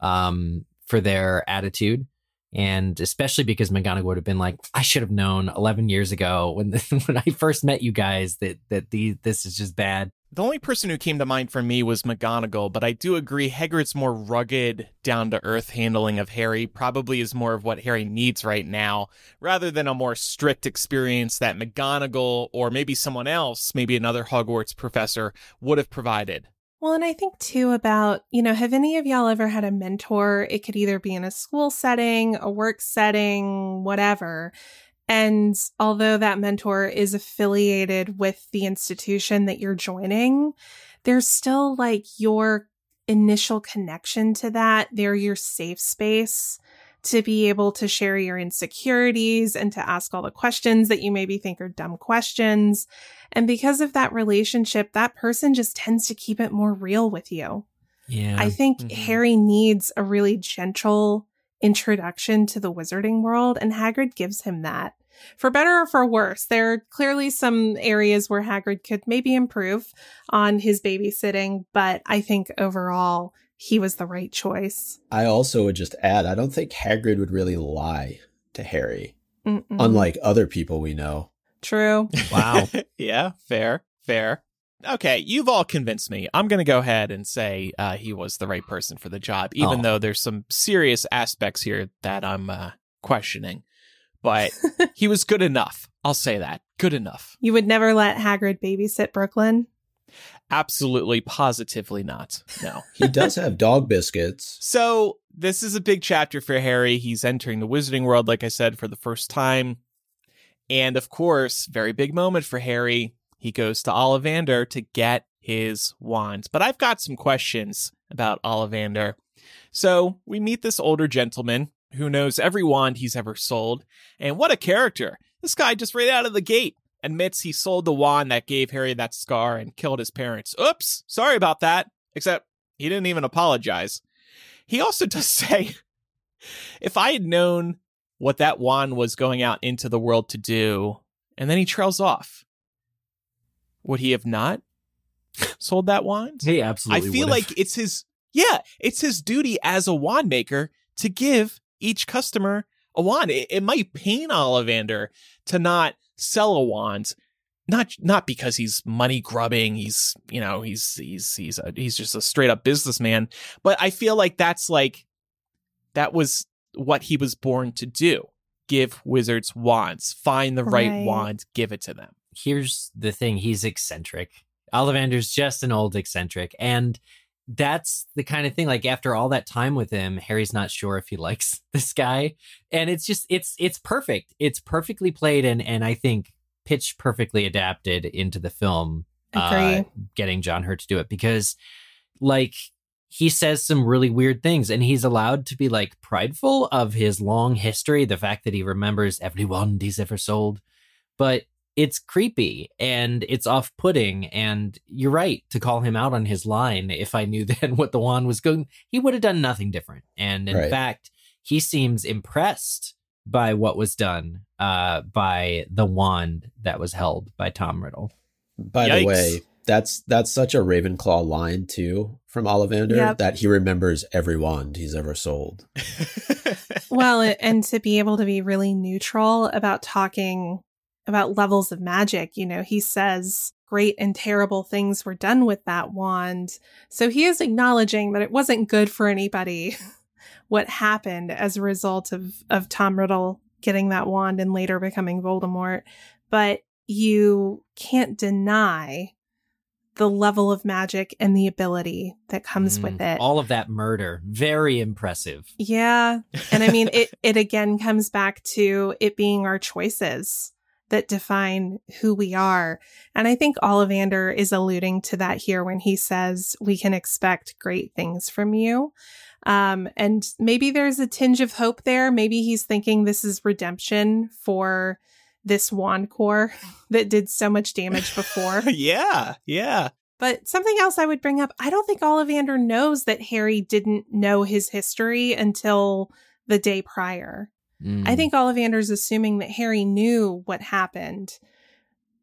for their attitude. And especially because McGonagall would have been like, I should have known 11 years ago when I first met you guys that this is just bad. The only person who came to mind for me was McGonagall, but I do agree Hagrid's more rugged, down-to-earth handling of Harry probably is more of what Harry needs right now, rather than a more strict experience that McGonagall or maybe someone else, maybe another Hogwarts professor, would have provided. Well, and I think, too, about, you know, have any of y'all ever had a mentor? It could either be in a school setting, a work setting, whatever. And although that mentor is affiliated with the institution that you're joining, there's still like your initial connection to that. They're your safe space to be able to share your insecurities and to ask all the questions that you maybe think are dumb questions. And because of that relationship, that person just tends to keep it more real with you. Yeah, I think Harry needs a really gentle introduction to the wizarding world, and Hagrid gives him that. For better or for worse, there are clearly some areas where Hagrid could maybe improve on his babysitting, but I think overall he was the right choice. I also would just add, I don't think Hagrid would really lie to Harry, unlike other people we know. True. Wow. Yeah, fair. Okay, you've all convinced me. I'm going to go ahead and say he was the right person for the job, even though there's some serious aspects here that I'm questioning. But he was good enough. I'll say that. Good enough. You would never let Hagrid babysit Brooklyn? Absolutely, positively not. No. He does have dog biscuits. So this is a big chapter for Harry. He's entering the Wizarding World, like I said, for the first time. And of course, very big moment for Harry. He goes to Ollivander to get his wand. But I've got some questions about Ollivander. So we meet this older gentleman who knows every wand he's ever sold. And what a character. This guy just right out of the gate admits he sold the wand that gave Harry that scar and killed his parents. Oops, sorry about that. Except he didn't even apologize. He also does say, if I had known what that wand was going out into the world to do, and then he trails off. Would he have not sold that wand? He absolutely would. I feel like it's his duty as a wand maker to give each customer a wand. It might pain Ollivander to not sell a wand, not because he's money grubbing. He's, you know, he's just a straight up businessman. But I feel like that was what he was born to do: give wizards wands, find the right wand, give it to them. Here's the thing. He's eccentric. Ollivander's just an old eccentric. And that's the kind of thing, like, after all that time with him, Harry's not sure if he likes this guy. And it's just, it's perfect. It's perfectly played. And I think pitch perfectly adapted into the film, getting John Hurt to do it, because like he says some really weird things, and he's allowed to be like prideful of his long history. The fact that he remembers every wand he's ever sold, but it's creepy and it's off-putting, and you're right to call him out on his line. If I knew then what the wand was going, he would have done nothing different. And in fact, he seems impressed by what was done by the wand that was held by Tom Riddle. By the way, that's such a Ravenclaw line, too, from Ollivander, that he remembers every wand he's ever sold. Well, and to be able to be really neutral about talking about levels of magic. You know, he says great and terrible things were done with that wand. So he is acknowledging that it wasn't good for anybody what happened as a result of Tom Riddle getting that wand and later becoming Voldemort. But you can't deny the level of magic and the ability that comes with it. All of that murder. Very impressive. Yeah. And I mean, it again comes back to it being our choices that define who we are. And I think Ollivander is alluding to that here when he says, we can expect great things from you. And maybe there's a tinge of hope there. Maybe he's thinking this is redemption for this wand core that did so much damage before. Yeah. But something else I would bring up, I don't think Ollivander knows that Harry didn't know his history until the day prior. I think Ollivander's assuming that Harry knew what happened.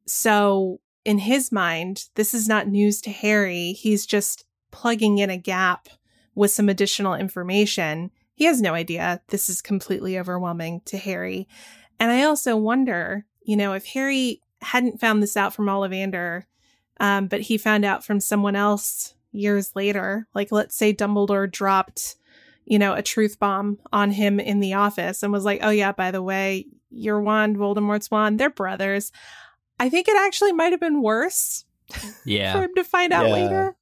So in his mind, this is not news to Harry. He's just plugging in a gap with some additional information. He has no idea. This is completely overwhelming to Harry. And I also wonder, you know, if Harry hadn't found this out from Ollivander But he found out from someone else years later. Like, let's say Dumbledore dropped, you know, a truth bomb on him in the office and was like, oh, yeah, by the way, your wand, Voldemort's wand, they're brothers. I think it actually might have been worse for him to find out later.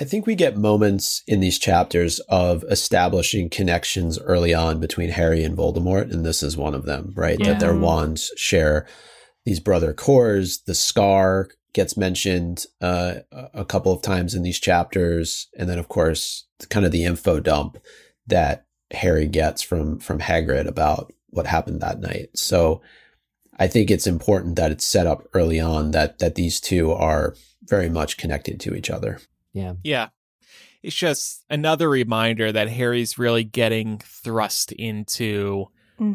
I think we get moments in these chapters of establishing connections early on between Harry and Voldemort, and this is one of them, right? Yeah. That their wands share these brother cores. The scar gets mentioned a couple of times in these chapters, and then, of course, kind of the info dump that Harry gets from Hagrid about what happened that night. So I think it's important that it's set up early on that these two are very much connected to each other. Yeah. Yeah. It's just another reminder that Harry's really getting thrust into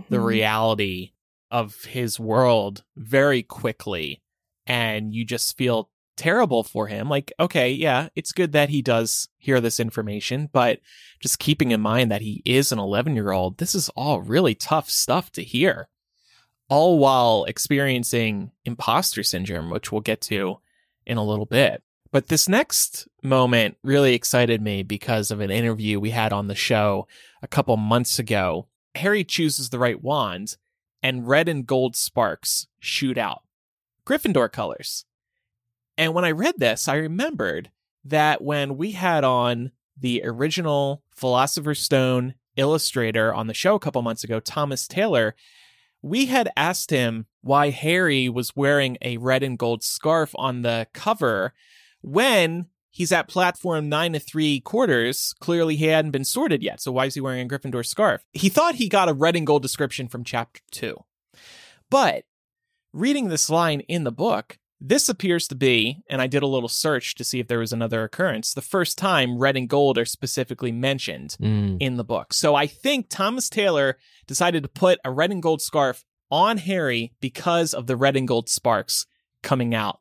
the reality of his world very quickly. And you just feel terrible for him. Like, okay, yeah, it's good that he does hear this information, but just keeping in mind that he is an 11-year-old, this is all really tough stuff to hear. All while experiencing imposter syndrome, which we'll get to in a little bit. But this next moment really excited me because of an interview we had on the show a couple months ago. Harry chooses the right wand, and red and gold sparks shoot out. Gryffindor colors. And when I read this, I remembered that when we had on the original Philosopher's Stone illustrator on the show a couple months ago, Thomas Taylor, we had asked him why Harry was wearing a red and gold scarf on the cover when he's at platform 9 3/4, clearly he hadn't been sorted yet. So why is he wearing a Gryffindor scarf? He thought he got a red and gold description from chapter 2. But reading this line in the book, this appears to be, and I did a little search to see if there was another occurrence, the first time red and gold are specifically mentioned in the book. So I think Thomas Taylor decided to put a red and gold scarf on Harry because of the red and gold sparks coming out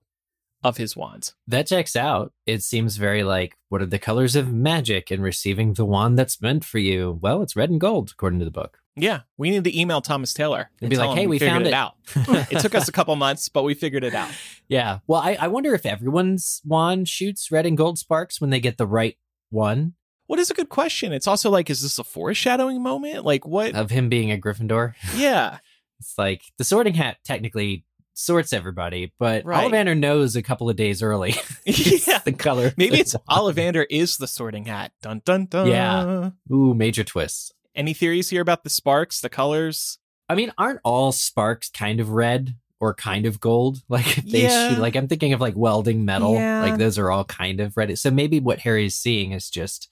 of his wand. That checks out. It seems very like, what are the colors of magic and receiving the wand that's meant for you? Well, it's red and gold, according to the book. Yeah, we need to email Thomas Taylor and be like, hey, we found it out. It took us a couple months, but we figured it out. Yeah. Well, I wonder if everyone's wand shoots red and gold sparks when they get the right one. What is a good question? It's also like, is this a foreshadowing moment? Like what? Of him being a Gryffindor? Yeah. It's like the sorting hat technically sorts everybody, but right. Ollivander knows a couple of days early. Yeah. The color. Maybe it's Ollivander is the sorting hat. Dun, dun, dun. Yeah. Ooh, major twists. Any theories here about the sparks, the colors? I mean, aren't all sparks kind of red or kind of gold? Like they shoot, like I'm thinking of like welding metal. Yeah. Like those are all kind of red. So maybe what Harry's seeing is just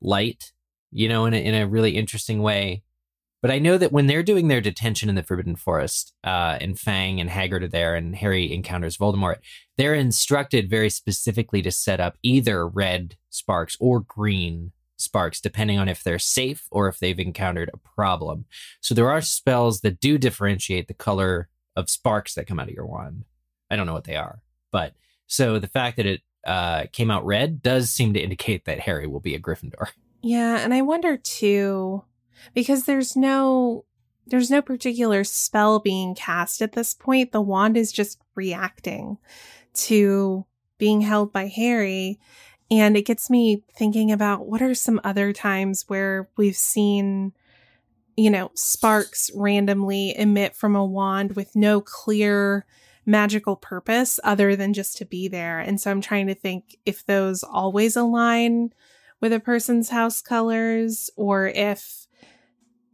light, you know, in a really interesting way. But I know that when they're doing their detention in the Forbidden Forest, and Fang and Hagrid are there and Harry encounters Voldemort, they're instructed very specifically to set up either red sparks or green sparks, depending on if they're safe or if they've encountered a problem. So there are spells that do differentiate the color of sparks that come out of your wand. I don't know what they are, but so the fact that it came out red does seem to indicate that Harry will be a Gryffindor. Yeah, and I wonder too, because there's no particular spell being cast at this point. The wand is just reacting to being held by Harry. And it gets me thinking about what are some other times where we've seen, you know, sparks randomly emit from a wand with no clear magical purpose other than just to be there. And so I'm trying to think if those always align with a person's house colors or if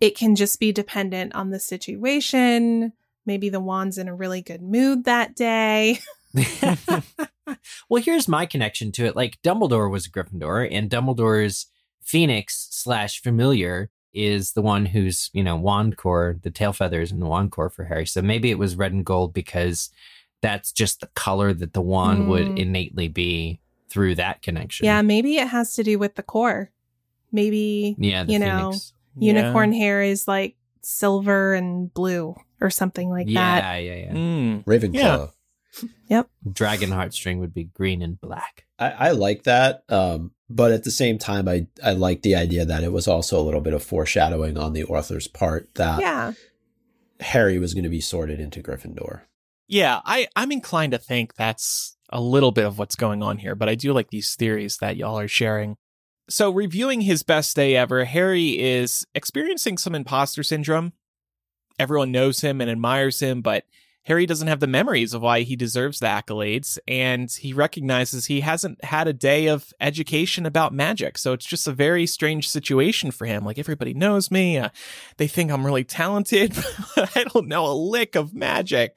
it can just be dependent on the situation. Maybe the wand's in a really good mood that day. Well, here's my connection to it. Like Dumbledore was a Gryffindor, and Dumbledore's phoenix / familiar is the one who's, you know, wand core, the tail feathers and the wand core for Harry. So maybe it was red and gold because that's just the color that the wand would innately be through that connection. Yeah, maybe it has to do with the core. Maybe, you know, unicorn hair is like silver and blue or something like that. Yeah. Ravenclaw. Yeah. Yep. Dragon heartstring would be green and black. I like that. But at the same time, I like the idea that it was also a little bit of foreshadowing on the author's part that Harry was going to be sorted into Gryffindor. Yeah, I'm inclined to think that's a little bit of what's going on here, but I do like these theories that y'all are sharing. So reviewing his best day ever, Harry is experiencing some imposter syndrome. Everyone knows him and admires him, but Harry doesn't have the memories of why he deserves the accolades, and he recognizes he hasn't had a day of education about magic, so it's just a very strange situation for him. Like, everybody knows me, they think I'm really talented, but I don't know a lick of magic.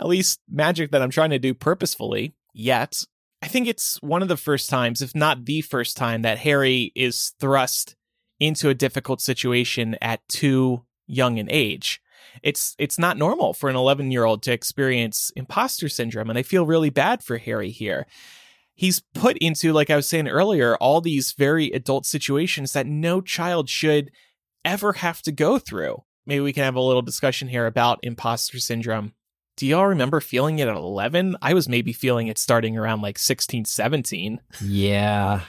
At least magic that I'm trying to do purposefully, yet. I think it's one of the first times, if not the first time, that Harry is thrust into a difficult situation at too young an age. It's not normal for an 11-year-old to experience imposter syndrome, and I feel really bad for Harry here. He's put into, like I was saying earlier, all these very adult situations that no child should ever have to go through. Maybe we can have a little discussion here about imposter syndrome. Do y'all remember feeling it at 11? I was maybe feeling it starting around like 16, 17. Yeah,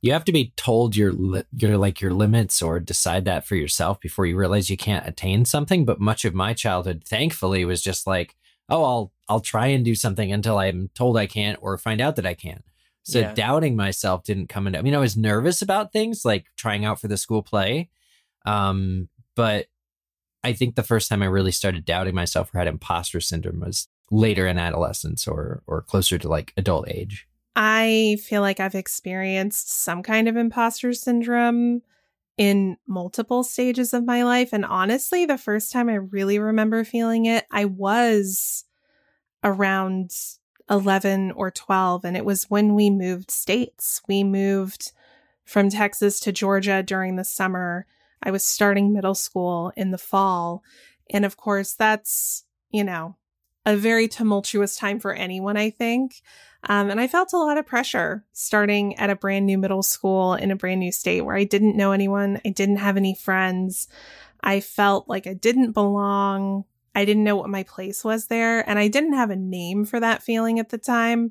you have to be told your limits or decide that for yourself before you realize you can't attain something. But much of my childhood, thankfully, was just like, oh, I'll try and do something until I'm told I can't or find out that I can't. So yeah. Doubting myself didn't come into. I mean, I was nervous about things like trying out for the school play, but I think the first time I really started doubting myself or had imposter syndrome was later in adolescence or closer to like adult age. I feel like I've experienced some kind of imposter syndrome in multiple stages of my life. And honestly, the first time I really remember feeling it, I was around 11 or 12. And it was when we moved states. We moved from Texas to Georgia during the summer. I was starting middle school in the fall. And of course, that's, a very tumultuous time for anyone, I think. And I felt a lot of pressure starting at a brand new middle school in a brand new state where I didn't know anyone. I didn't have any friends. I felt like I didn't belong. I didn't know what my place was there. And I didn't have a name for that feeling at the time,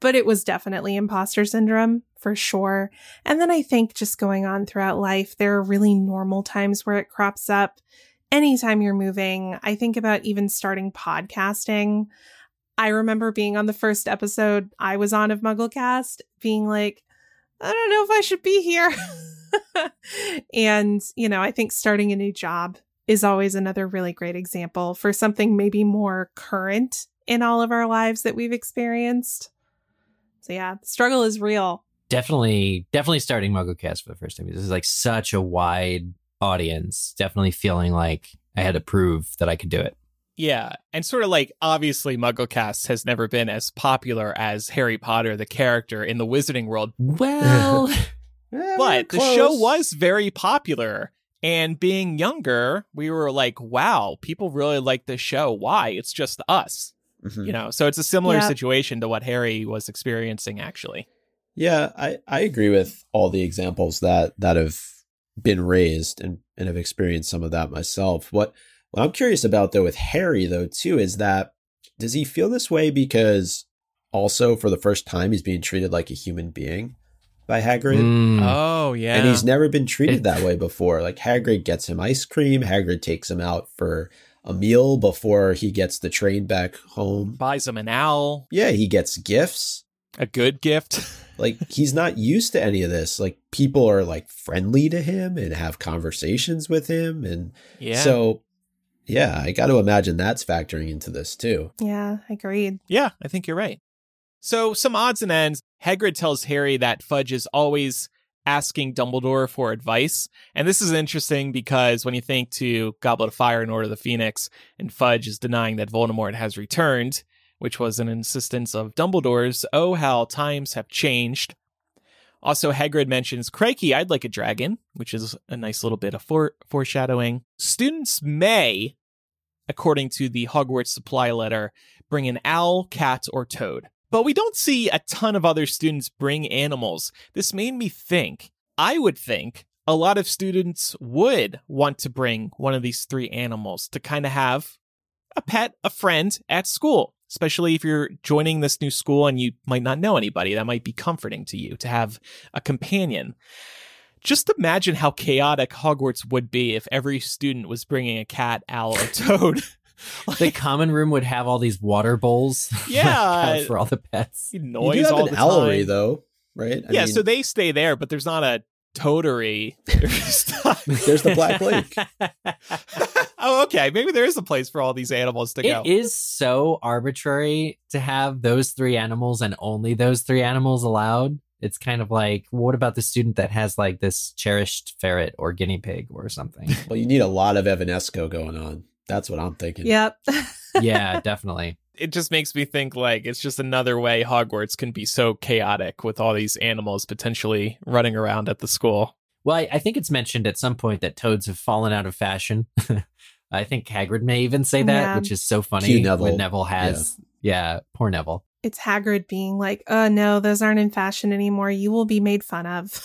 but it was definitely imposter syndrome for sure. And then I think just going on throughout life, there are really normal times where it crops up. Anytime you're moving, I think about even starting podcasting. I remember being on the first episode I was on of MuggleCast being like, I don't know if I should be here. And, I think starting a new job is always another really great example for something maybe more current in all of our lives that we've experienced. So, yeah, the struggle is real. Definitely starting MuggleCast for the first time. This is like such a wide audience. Definitely feeling like I had to prove that I could do it. Yeah, and sort of like, obviously, MuggleCast has never been as popular as Harry Potter, the character in the Wizarding World. Well, but the show was very popular. And being younger, we were like, wow, people really like this show. Why? It's just us. Mm-hmm. So it's a similar situation to what Harry was experiencing, actually. Yeah, I agree with all the examples that have been raised and have experienced some of that myself. What I'm curious about, though, with Harry, though, too, is that does he feel this way because also for the first time he's being treated like a human being by Hagrid? Oh, yeah. And he's never been treated that way before. Like, Hagrid gets him ice cream. Hagrid takes him out for a meal before he gets the train back home. Buys him an owl. Yeah, he gets gifts. A good gift. Like, he's not used to any of this. Like, people are, like, friendly to him and have conversations with him. And so... yeah, I got to imagine that's factoring into this, too. Yeah, agreed. Yeah, I think you're right. So some odds and ends. Hagrid tells Harry that Fudge is always asking Dumbledore for advice. And this is interesting because when you think to Goblet of Fire and Order of the Phoenix, and Fudge is denying that Voldemort has returned, which was an insistence of Dumbledore's, oh, how times have changed. Also, Hagrid mentions, crikey, I'd like a dragon, which is a nice little bit of foreshadowing. Students may, according to the Hogwarts supply letter, bring an owl, cat, or toad. But we don't see a ton of other students bring animals. This made me think, I would think a lot of students would want to bring one of these three animals to kind of have a pet, a friend at school. Especially if you're joining this new school and you might not know anybody, that might be comforting to you to have a companion. Just imagine how chaotic Hogwarts would be if every student was bringing a cat, owl, or toad. Like, the common room would have all these water bowls. Yeah. For all the pets. Noise you do have all an owlery, though, right? Yeah, I mean, so they stay there, but there's not a totery. There's the Black Lake. Oh, okay. Maybe there is a place for all these animals to go. It is so arbitrary to have those three animals and only those three animals allowed. It's kind of like, what about the student that has like this cherished ferret or guinea pig or something? Well, you need a lot of Evanesco going on. That's what I'm thinking. Yep. Yeah, definitely. It just makes me think like it's just another way Hogwarts can be so chaotic with all these animals potentially running around at the school. Well, I think it's mentioned at some point that toads have fallen out of fashion. I think Hagrid may even say that, yeah. Which is so funny. Neville has. Yeah, poor Neville. It's Hagrid being like, oh, no, those aren't in fashion anymore. You will be made fun of.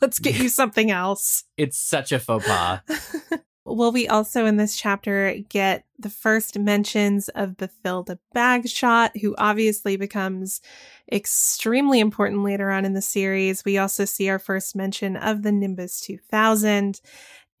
Let's get you something else. It's such a faux pas. Well, we also in this chapter get the first mentions of Bathilda Bagshot, who obviously becomes extremely important later on in the series. We also see our first mention of the Nimbus 2000.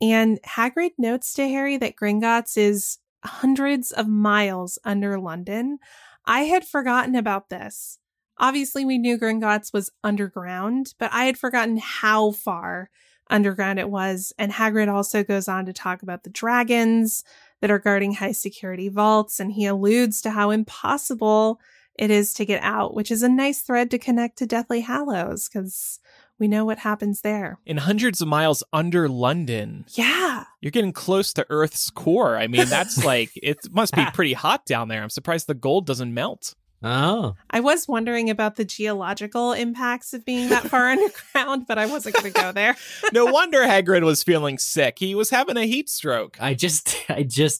And Hagrid notes to Harry that Gringotts is hundreds of miles under London. I had forgotten about this. Obviously, we knew Gringotts was underground, but I had forgotten how far underground it was. And Hagrid also goes on to talk about the dragons that are guarding high security vaults, and he alludes to how impossible it is to get out, which is a nice thread to connect to Deathly Hallows, because we know what happens there. In hundreds of miles under London. Yeah. You're getting close to Earth's core. I mean, that's like, it must be pretty hot down there. I'm surprised the gold doesn't melt. Oh. I was wondering about the geological impacts of being that far underground, but I wasn't going to go there. No wonder Hagrid was feeling sick. He was having a heat stroke. I just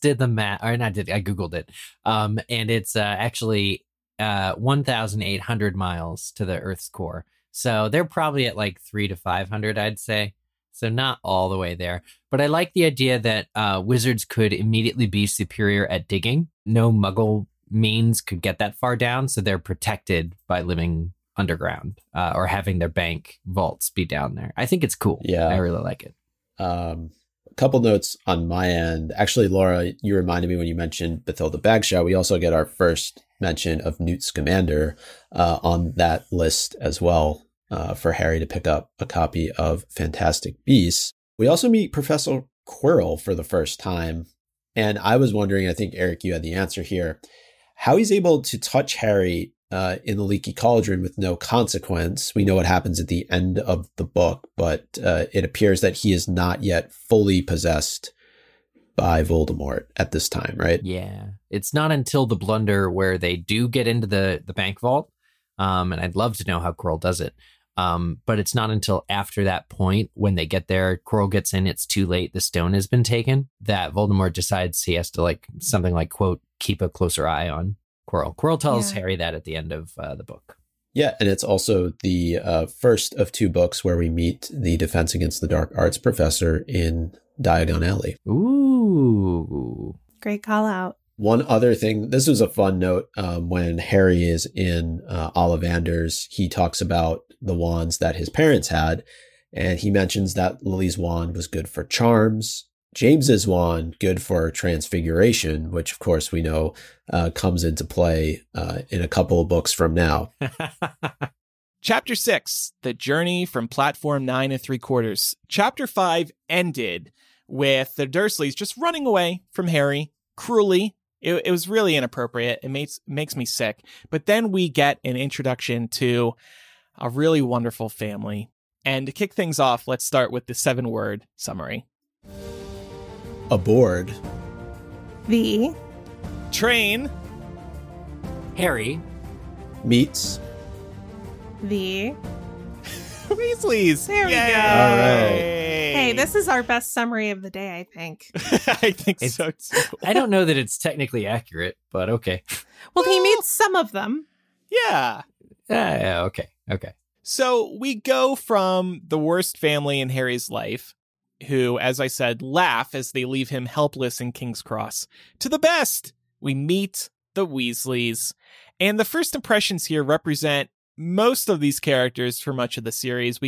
did the math. I Googled it. And it's actually 1,800 miles to the Earth's core. So they're probably at like 300 to 500, I'd say. So not all the way there. But I like the idea that wizards could immediately be superior at digging. No muggle means could get that far down. So they're protected by living underground or having their bank vaults be down there. I think it's cool. Yeah, I really like it. A couple notes on my end. Actually, Laura, you reminded me when you mentioned Bathilda Bagshot. We also get our first mention of Newt Scamander on that list as well for Harry to pick up a copy of Fantastic Beasts. We also meet Professor Quirrell for the first time. And I was wondering, I think, Eric, you had the answer here, how he's able to touch Harry in the Leaky Cauldron with no consequence. We know what happens at the end of the book, but it appears that he is not yet fully possessed by Voldemort at this time, right? Yeah. It's not until the blunder where they do get into the bank vault. And I'd love to know how Quirrell does it. But it's not until after that point when they get there, Quirrell gets in, it's too late, the stone has been taken, that Voldemort decides he has to like something like, quote, keep a closer eye on Quirrell. Quirrell tells Harry that at the end of the book. Yeah, and it's also the first of two books where we meet the Defense Against the Dark Arts professor in Diagon Alley. Ooh. Great call out. One other thing, this was a fun note when Harry is in Ollivander's, he talks about the wands that his parents had, and he mentions that Lily's wand was good for charms, James's wand good for transfiguration, which of course we know comes into play in a couple of books from now. Chapter 6, The Journey from Platform 9 3/4. Chapter 5 ended with the Dursleys just running away from Harry cruelly. It was really inappropriate. It makes me sick. But then we get an introduction to a really wonderful family. And to kick things off, let's start with the 7-word summary. Aboard. The. Train. Harry. Meets. The Weasleys. There we go. All right. Hey, this is our best summary of the day, I think. I think it's, so too. I don't know that it's technically accurate, but okay. Well, he meets some of them. Yeah. Yeah. Okay. So we go from the worst family in Harry's life, who, as I said, laugh as they leave him helpless in King's Cross, to the best. We meet the Weasleys. And the first impressions here represent most of these characters for much of the series.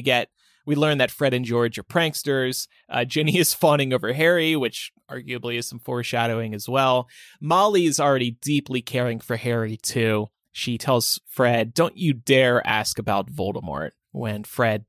We learn that Fred and George are pranksters. Ginny is fawning over Harry, which arguably is some foreshadowing as well. Molly is already deeply caring for Harry, too. She tells Fred, don't you dare ask about Voldemort, when Fred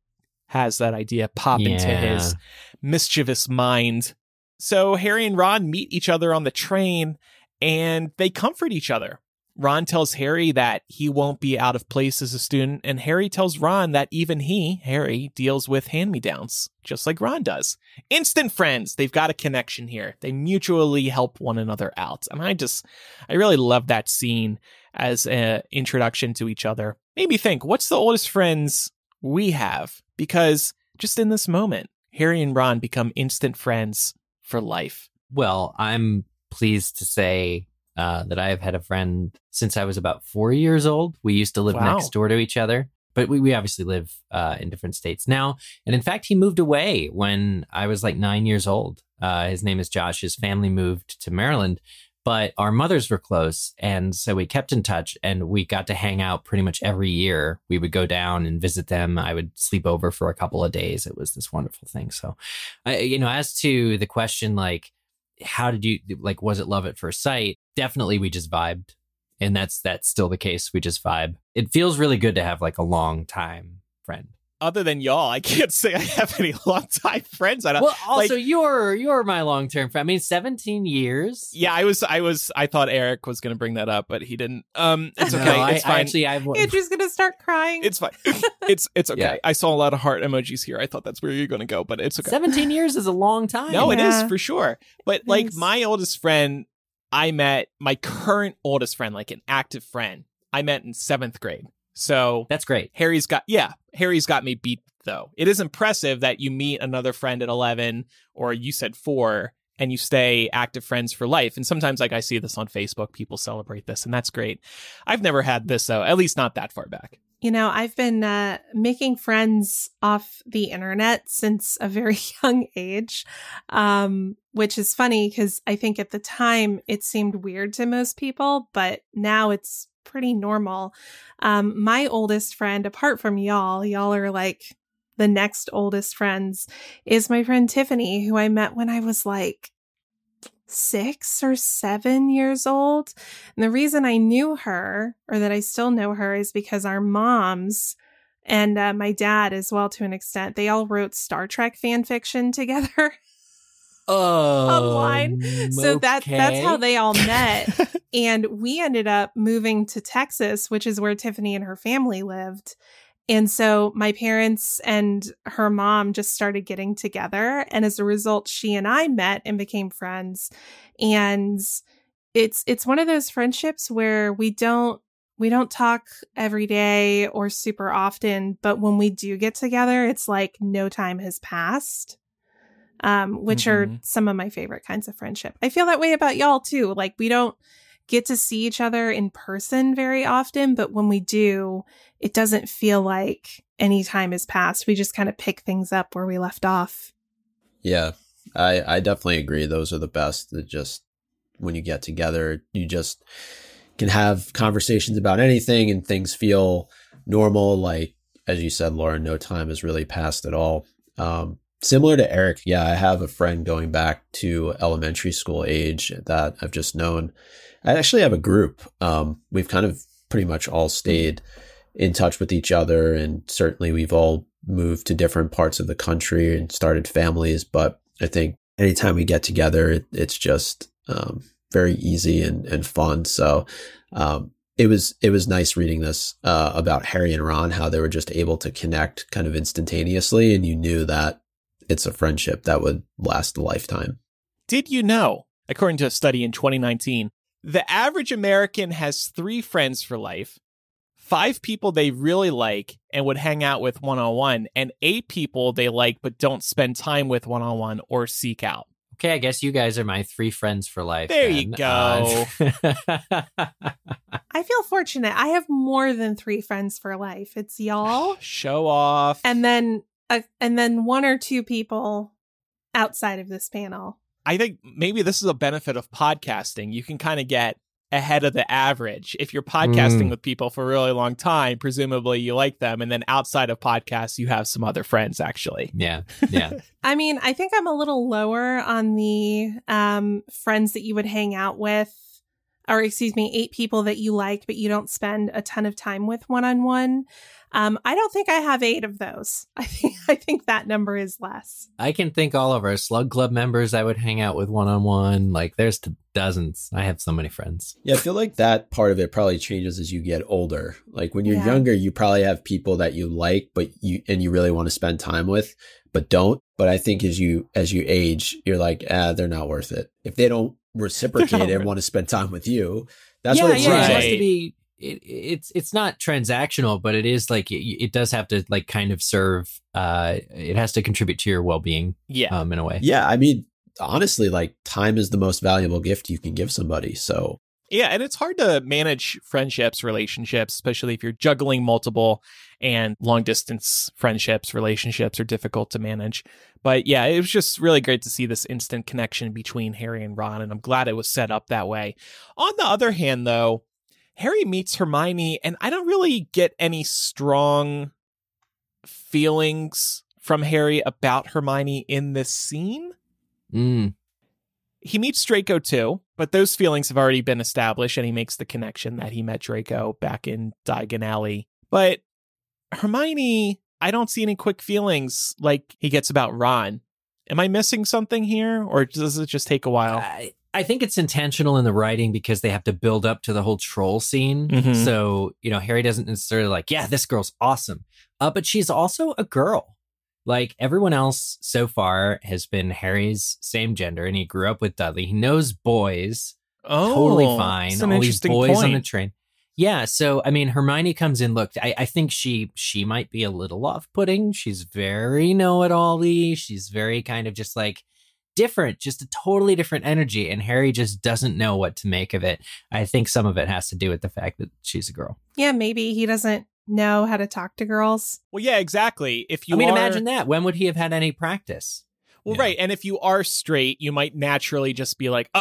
has that idea pop into his mischievous mind. So Harry and Ron meet each other on the train, and they comfort each other. Ron tells Harry that he won't be out of place as a student, and Harry tells Ron that even he, Harry, deals with hand-me-downs, just like Ron does. Instant friends. They've got a connection here. They mutually help one another out. And I really love that scene as an introduction to each other. Made me think, what's the oldest friends we have? Because just in this moment, Harry and Ron become instant friends for life. Well, I'm pleased to say that I have had a friend since I was about 4 years old. We used to live next door to each other, but we obviously live in different states now. And in fact, he moved away when I was like 9 years old. His name is Josh. His family moved to Maryland, but our mothers were close. And so we kept in touch and we got to hang out pretty much every year. We would go down and visit them. I would sleep over for a couple of days. It was this wonderful thing. So, as to the question, like, how did you, like, was it love at first sight? Definitely, we just vibed, and that's still the case. We just vibe. It feels really good to have like a long time friend. Other than y'all, I can't say I have any long time friends. You're my long term friend. I mean, 17 years. Yeah, I thought Eric was going to bring that up, but he didn't. It's okay. It's fine. Andrew's going to start crying. It's fine. It's okay. Yeah. I saw a lot of heart emojis here. I thought that's where you're going to go, but it's okay. 17 years is a long time. No, it is for sure. But like my oldest friend, I met my current oldest friend, like an active friend, I met in 7th grade. So that's great. Harry's got me beat, though. It is impressive that you meet another friend at 11, or you said 4, and you stay active friends for life. And sometimes, like, I see this on Facebook, people celebrate this, and that's great. I've never had this, though, at least not that far back. You know, I've been making friends off the internet since a very young age, which is funny because I think at the time it seemed weird to most people, but now it's pretty normal. My oldest friend, apart from y'all are like the next oldest friends, is my friend Tiffany, who I met when I was like 6 or 7 years old. And the reason I knew her, or that I still know her, is because our moms and my dad as well, to an extent, they all wrote Star Trek fan fiction together. Online. Okay. So that's how they all met. And we ended up moving to Texas, which is where Tiffany and her family lived. And so my parents and her mom just started getting together. And as a result, she and I met and became friends. And it's one of those friendships where we don't talk every day or super often, but when we do get together, it's like no time has passed. Which are some of my favorite kinds of friendship. I feel that way about y'all too. Like, we don't get to see each other in person very often, but when we do, it doesn't feel like any time has passed. We just kind of pick things up where we left off. Yeah, I definitely agree. Those are the best. That just, when you get together, you just can have conversations about anything and things feel normal. Like, as you said, Lauren, no time has really passed at all. Similar to Eric, yeah, I have a friend going back to elementary school age that I've just known. I actually have a group. We've kind of pretty much all stayed in touch with each other, and certainly we've all moved to different parts of the country and started families. But I think anytime we get together, it's just very easy and fun. So it was nice reading this about Harry and Ron, how they were just able to connect kind of instantaneously, and you knew that it's a friendship that would last a lifetime. Did you know, according to a study in 2019, the average American has 3 friends for life, 5 people they really like and would hang out with one-on-one, and 8 people they like but don't spend time with one-on-one or seek out? Okay, I guess you guys are my 3 friends for life. There then. You go. I feel fortunate. I have more than 3 friends for life. It's y'all. Show off. And then 1 or 2 people outside of this panel. I think maybe this is a benefit of podcasting. You can kind of get ahead of the average. If you're podcasting with people for a really long time, presumably you like them. And then outside of podcasts, you have some other friends, actually. Yeah. Yeah. I mean, I think I'm a little lower on the friends that you would hang out with, or excuse me, 8 people that you like, but you don't spend a ton of time with one-on-one. I don't think I have 8 of those. I think that number is less. I can think all of our Slug Club members I would hang out with one-on-one. Like, there's dozens. I have so many friends. Yeah, I feel like that part of it probably changes as you get older. Like, when you're younger, you probably have people that you like, but you really want to spend time with, but don't. But I think as you age, you're like, they're not worth it. If they don't reciprocate and want to spend time with you, that's what it's right. It has to be. It's not transactional, but it is like it does have to like kind of serve. It has to contribute to your well-being. Yeah, in a way. Yeah, I mean, honestly, like time is the most valuable gift you can give somebody. So yeah, and it's hard to manage friendships, relationships, especially if you're juggling multiple, and long distance friendships, relationships are difficult to manage. But yeah, it was just really great to see this instant connection between Harry and Ron, and I'm glad it was set up that way. On the other hand, though, Harry meets Hermione, and I don't really get any strong feelings from Harry about Hermione in this scene. He meets Draco too, but those feelings have already been established, and he makes the connection that he met Draco back in Diagon Alley. But Hermione, I don't see any quick feelings like he gets about Ron. Am I missing something here, or does it just take a while? I think it's intentional in the writing because they have to build up to the whole troll scene. So, you know, Harry doesn't necessarily like, yeah, this girl's awesome. But she's also a girl. Like everyone else so far has been Harry's same gender, and he grew up with Dudley. He knows boys. Totally fine. All these boys on the train. Yeah. So, I mean, Hermione comes in. Look, I think she might be a little off-putting. She's very know-it-all-y. She's very kind of just like, different, just a totally different energy, and Harry just doesn't know what to make of it. I think some of it has to do with the fact that she's a girl. Yeah, maybe he doesn't know how to talk to girls. Well, yeah, exactly. If you, I mean, imagine that. When would he have had any practice? Well, right, and if you are straight, you might naturally just be like, oh,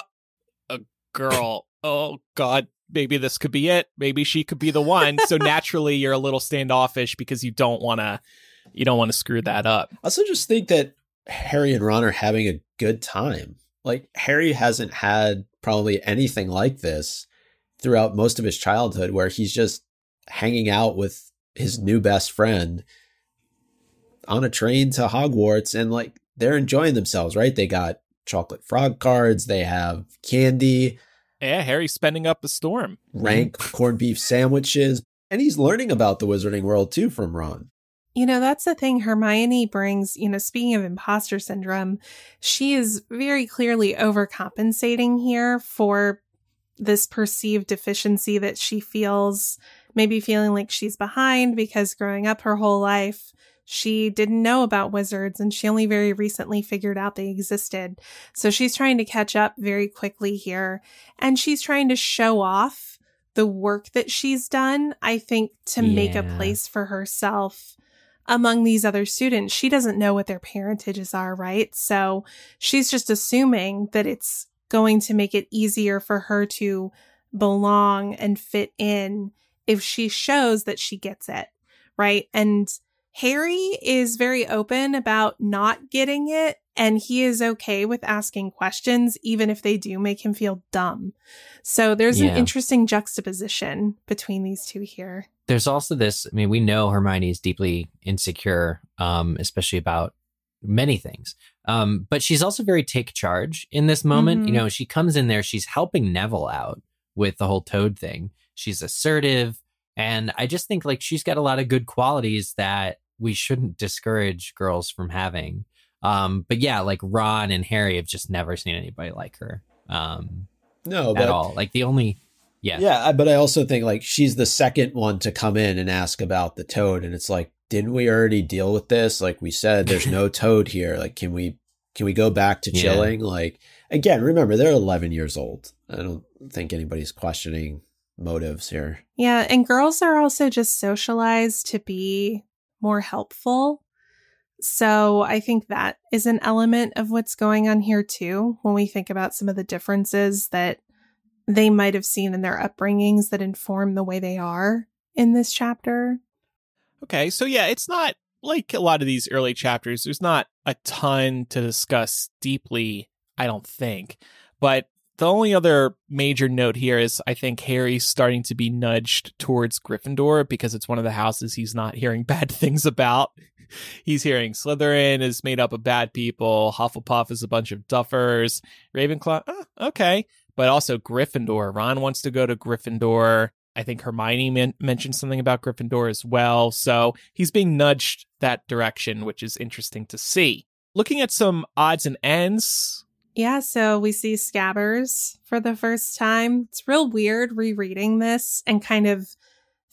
a girl. Oh God, maybe this could be it. Maybe she could be the one. So naturally, you're a little standoffish because you don't want to screw that up. I also just think that Harry and Ron are having a good time. Like Harry hasn't had probably anything like this throughout most of his childhood, where he's just hanging out with his new best friend on a train to Hogwarts, and like they're enjoying themselves, right? They got chocolate frog cards, they have candy. Yeah, Harry's spending up a storm. Rank corned beef sandwiches. And he's learning about the Wizarding World too from Ron. You know, that's the thing Hermione brings, you know, speaking of imposter syndrome, she is very clearly overcompensating here for this perceived deficiency that she feels, maybe feeling like she's behind because growing up her whole life, she didn't know about wizards and she only very recently figured out they existed. So she's trying to catch up very quickly here, and she's trying to show off the work that she's done, I think, to make a place for herself among these other students. She doesn't know what their parentages are, right? So she's just assuming that it's going to make it easier for her to belong and fit in if she shows that she gets it, right? And Harry is very open about not getting it, and he is okay with asking questions, even if they do make him feel dumb. So there's an interesting juxtaposition between these two here. There's also this, I mean, we know Hermione is deeply insecure, especially about many things. But she's also very take charge in this moment. You know, she comes in there, she's helping Neville out with the whole Toad thing. She's assertive. And I just think like she's got a lot of good qualities that we shouldn't discourage girls from having. But yeah, like Ron and Harry have just never seen anybody like her. Yeah, but I also think like she's the second one to come in and ask about the Toad, and it's like, didn't we already deal with this? Like we said, there's no Toad here. Like, can we go back to chilling? Like again, remember they're 11 years old. I don't think anybody's questioning motives here. Yeah, and girls are also just socialized to be more helpful. So I think that is an element of what's going on here too. When we think about some of the differences that they might have seen in their upbringings that inform the way they are in this chapter. Okay, so yeah, it's not like a lot of these early chapters. There's not a ton to discuss deeply, I don't think. But the only other major note here is I think Harry's starting to be nudged towards Gryffindor because it's one of the houses he's not hearing bad things about. He's hearing Slytherin is made up of bad people. Hufflepuff is a bunch of duffers. Ravenclaw, okay. But also Gryffindor. Ron wants to go to Gryffindor. I think Hermione mentioned something about Gryffindor as well. So he's being nudged that direction, which is interesting to see. Looking at some odds and ends. Yeah, so we see Scabbers for the first time. It's real weird rereading this and kind of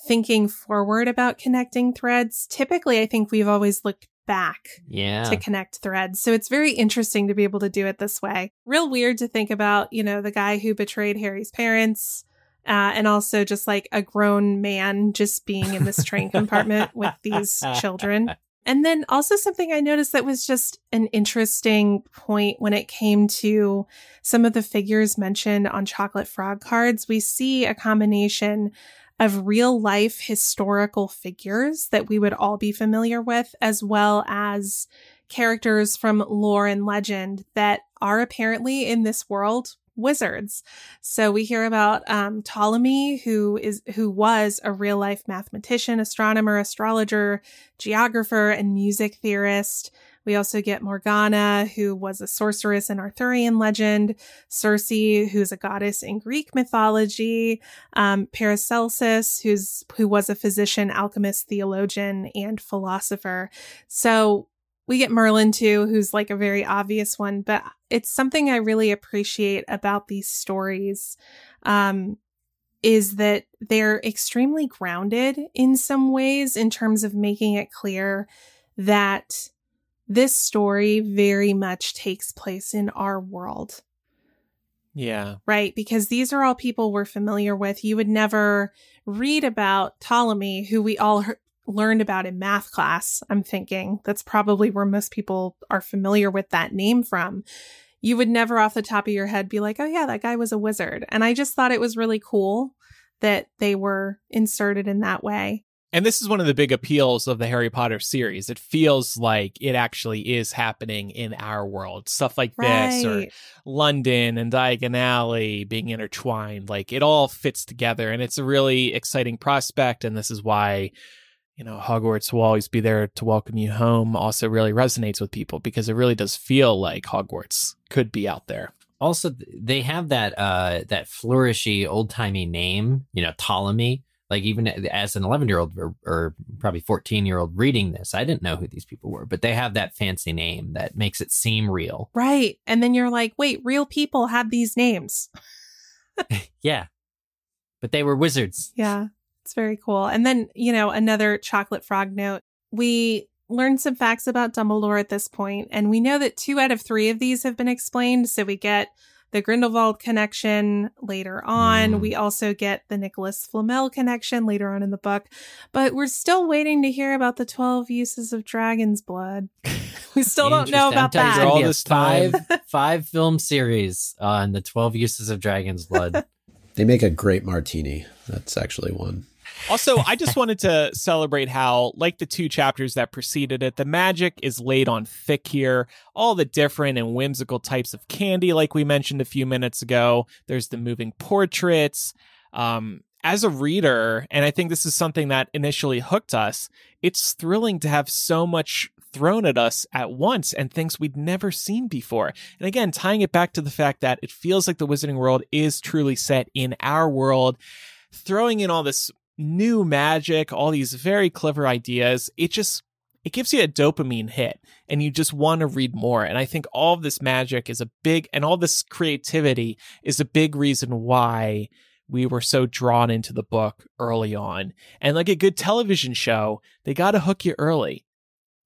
thinking forward about connecting threads. Typically, I think we've always looked back to connect threads. So it's very interesting to be able to do it this way. Real weird to think about, you know, the guy who betrayed Harry's parents and also just like a grown man just being in this train compartment with these children. And then also something I noticed that was just an interesting point when it came to some of the figures mentioned on Chocolate Frog cards. We see a combination of real life historical figures that we would all be familiar with, as well as characters from lore and legend that are apparently in this world wizards. So we hear about Ptolemy, who was a real life mathematician, astronomer, astrologer, geographer, and music theorist. We also get Morgana, who was a sorceress in Arthurian legend, Circe, who's a goddess in Greek mythology, Paracelsus, who was a physician, alchemist, theologian, and philosopher. So we get Merlin, too, who's like a very obvious one, but it's something I really appreciate about these stories is that they're extremely grounded in some ways in terms of making it clear that this story very much takes place in our world. Yeah. Right. Because these are all people we're familiar with. You would never read about Ptolemy, who we all learned about in math class. I'm thinking that's probably where most people are familiar with that name from. You would never off the top of your head be like, oh, yeah, that guy was a wizard. And I just thought it was really cool that they were inserted in that way. And this is one of the big appeals of the Harry Potter series. It feels like it actually is happening in our world. Stuff like this or London and Diagon Alley being intertwined. Like it all fits together and it's a really exciting prospect. And this is why, you know, Hogwarts will always be there to welcome you home also really resonates with people because it really does feel like Hogwarts could be out there. Also, they have that that flourishy old-timey name, you know, Ptolemy. Like even as an 11-year-old or probably 14-year-old reading this, I didn't know who these people were, but they have that fancy name that makes it seem real. Right. And then you're like, wait, real people had these names. Yeah. But they were wizards. Yeah. It's very cool. And then, you know, another Chocolate Frog note. We learned some facts about Dumbledore at this point, and we know that 2 out of 3 of these have been explained. So we get the Grindelwald connection later on. We also get the Nicholas Flamel connection later on in the book. But we're still waiting to hear about the 12 uses of dragon's blood. We still don't know about that. All this time. Five film series on the 12 uses of dragon's blood. They make a great martini. That's actually one. Also, I just wanted to celebrate how, like the 2 chapters that preceded it, the magic is laid on thick here. All the different and whimsical types of candy, like we mentioned a few minutes ago. There's the moving portraits. As a reader, and I think this is something that initially hooked us, it's thrilling to have so much thrown at us at once and things we'd never seen before. And again, tying it back to the fact that it feels like the Wizarding World is truly set in our world, throwing in all this new magic, all these very clever ideas. It gives you a dopamine hit and you just want to read more. And I think all of this magic is all this creativity is a big reason why we were so drawn into the book early on. And like a good television show, they got to hook you early.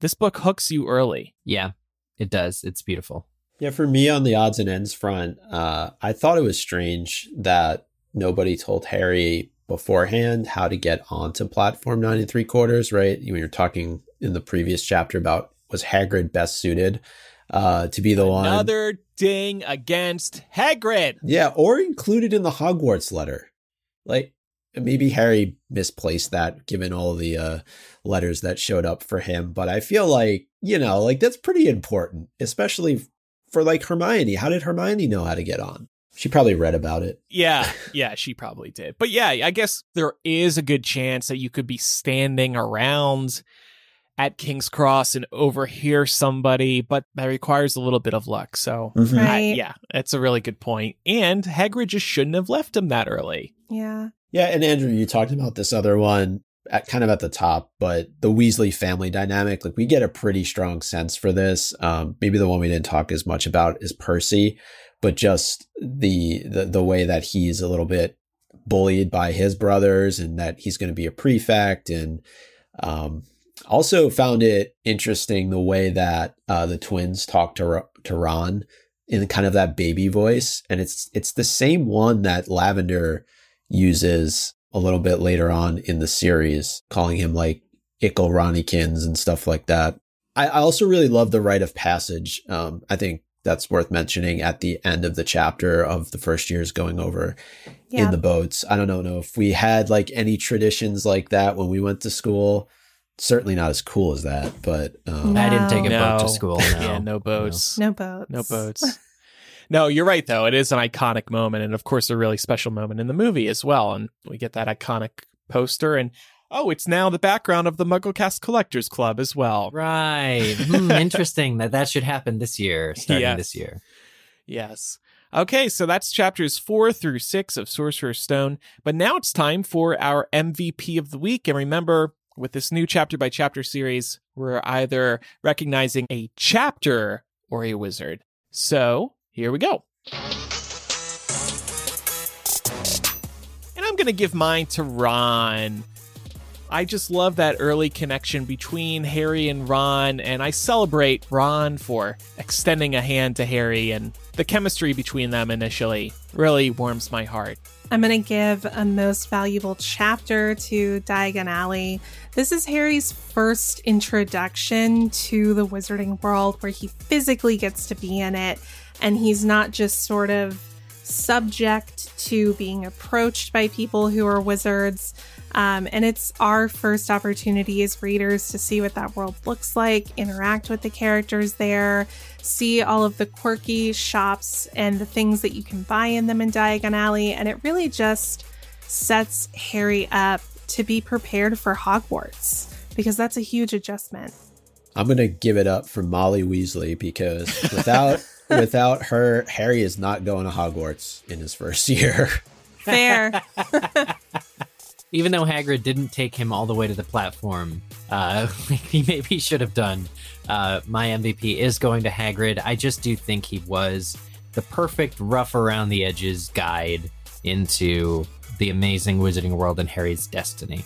This book hooks you early. Yeah, it does. It's beautiful. Yeah, for me on the odds and ends front, I thought it was strange that nobody told Harry beforehand how to get onto platform 9 3/4, right? When you're talking in the previous chapter about was Hagrid best suited, to be the one. Another ding against Hagrid. Yeah, or included in the Hogwarts letter. Like, maybe Harry misplaced that given all the letters that showed up for him. But I feel like, you know, like that's pretty important, especially for like Hermione. How did Hermione know how to get on? She probably read about it. Yeah. Yeah, she probably did. But yeah, I guess there is a good chance that you could be standing around at King's Cross and overhear somebody, but that requires a little bit of luck. So yeah, that's a really good point. And Hagrid just shouldn't have left him that early. Yeah. Yeah. And Andrew, you talked about this other one at kind of at the top, but the Weasley family dynamic, like we get a pretty strong sense for this. Maybe the one we didn't talk as much about is Percy, but just the way that he's a little bit bullied by his brothers and that he's going to be a prefect. And also found it interesting the way that the twins talk to Ron in kind of that baby voice. And it's the same one that Lavender uses a little bit later on in the series, calling him like Ickle Ronniekins and stuff like that. I also really love the rite of passage. I think that's worth mentioning at the end of the chapter of the first years going over in the boats. I don't know if we had like any traditions like that when we went to school. Certainly not as cool as that, but I didn't take a boat to school. No. Yeah, no boats. No boats. No boats. No, you're right, though. It is an iconic moment. And of course, a really special moment in the movie as well. And we get that iconic poster. And oh, it's now the background of the MuggleCast Collectors Club as well. Right. Interesting that should happen this year, starting this year. Yes. Okay, so that's chapters 4 through 6 of Sorcerer's Stone. But now it's time for our MVP of the week. And remember, with this new chapter by chapter series, we're either recognizing a chapter or a wizard. So here we go. And I'm going to give mine to Ron. I just love that early connection between Harry and Ron, and I celebrate Ron for extending a hand to Harry, and the chemistry between them initially really warms my heart. I'm going to give a most valuable chapter to Diagon Alley. This is Harry's first introduction to the Wizarding World, where he physically gets to be in it. And he's not just sort of subject to being approached by people who are wizards. And it's our first opportunity as readers to see what that world looks like, interact with the characters there, see all of the quirky shops and the things that you can buy in them in Diagon Alley. And it really just sets Harry up to be prepared for Hogwarts, because that's a huge adjustment. I'm going to give it up for Molly Weasley, because without her, Harry is not going to Hogwarts in his first year. Fair. Even though Hagrid didn't take him all the way to the platform, like he maybe should have done, my MVP is going to Hagrid. I just do think he was the perfect rough around the edges guide into the amazing Wizarding World and Harry's destiny.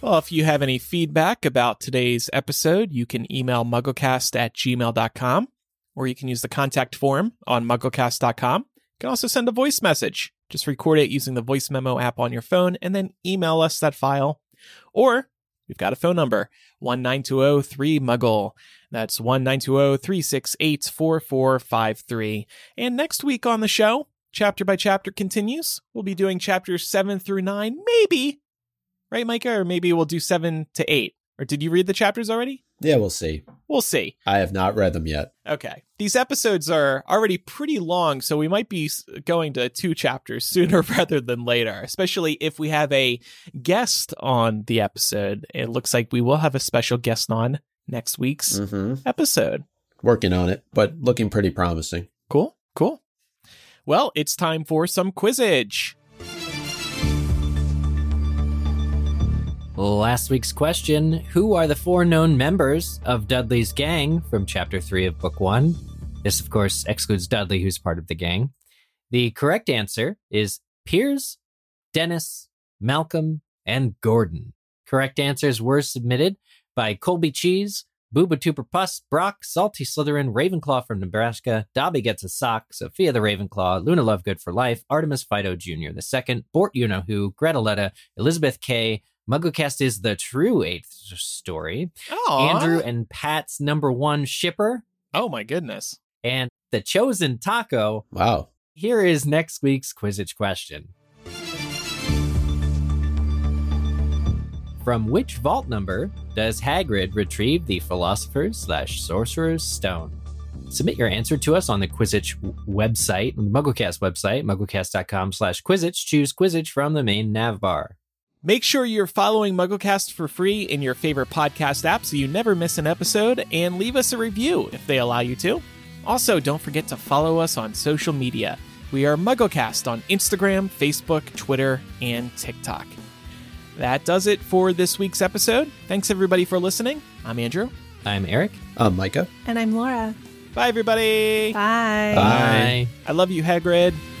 Well, if you have any feedback about today's episode, you can email mugglecast@gmail.com. Or you can use the contact form on MuggleCast.com. You can also send a voice message. Just record it using the voice memo app on your phone and then email us that file. Or we've got a phone number, 1-920-3-MUGGLE. That's 1-920-368-4453. And next week on the show, Chapter by Chapter continues. We'll be doing chapters 7 through 9, maybe. Right, Micah? Or maybe we'll do 7 to 8. Or did you read the chapters already? Yeah, we'll see. We'll see. I have not read them yet. Okay. These episodes are already pretty long, so we might be going to 2 chapters sooner rather than later, especially if we have a guest on the episode. It looks like we will have a special guest on next week's episode. Working on it, but looking pretty promising. Cool, cool. Well, it's time for some Quizage. Last week's question, who are the 4 known members of Dudley's gang from Chapter 3 of Book 1? This, of course, excludes Dudley, who's part of the gang. The correct answer is Piers, Dennis, Malcolm, and Gordon. Correct answers were submitted by Colby Cheese, Booba Tooper Puss, Brock, Salty Slytherin, Ravenclaw from Nebraska, Dobby Gets a Sock, Sophia the Ravenclaw, Luna Lovegood for Life, Artemis Fido Jr. II, Bort You Know Who, Greta Letta, Elizabeth K. MuggleCast is the true 8th story. Aww. Andrew and Pat's number 1 shipper Oh, my goodness. And the chosen taco. Wow. Here is next week's Quizzitch question. From which vault number does Hagrid retrieve the Philosopher's/Sorcerer's Stone? Submit your answer to us on the Quizzitch website, the MuggleCast website, MuggleCast.com/Quizzitch. Choose Quizzitch from the main nav bar. Make sure you're following MuggleCast for free in your favorite podcast app so you never miss an episode, and leave us a review if they allow you to. Also, don't forget to follow us on social media. We are MuggleCast on Instagram, Facebook, Twitter, and TikTok. That does it for this week's episode. Thanks, everybody, for listening. I'm Andrew. I'm Eric. I'm Micah. And I'm Laura. Bye, everybody. Bye. Bye. I love you, Hagrid.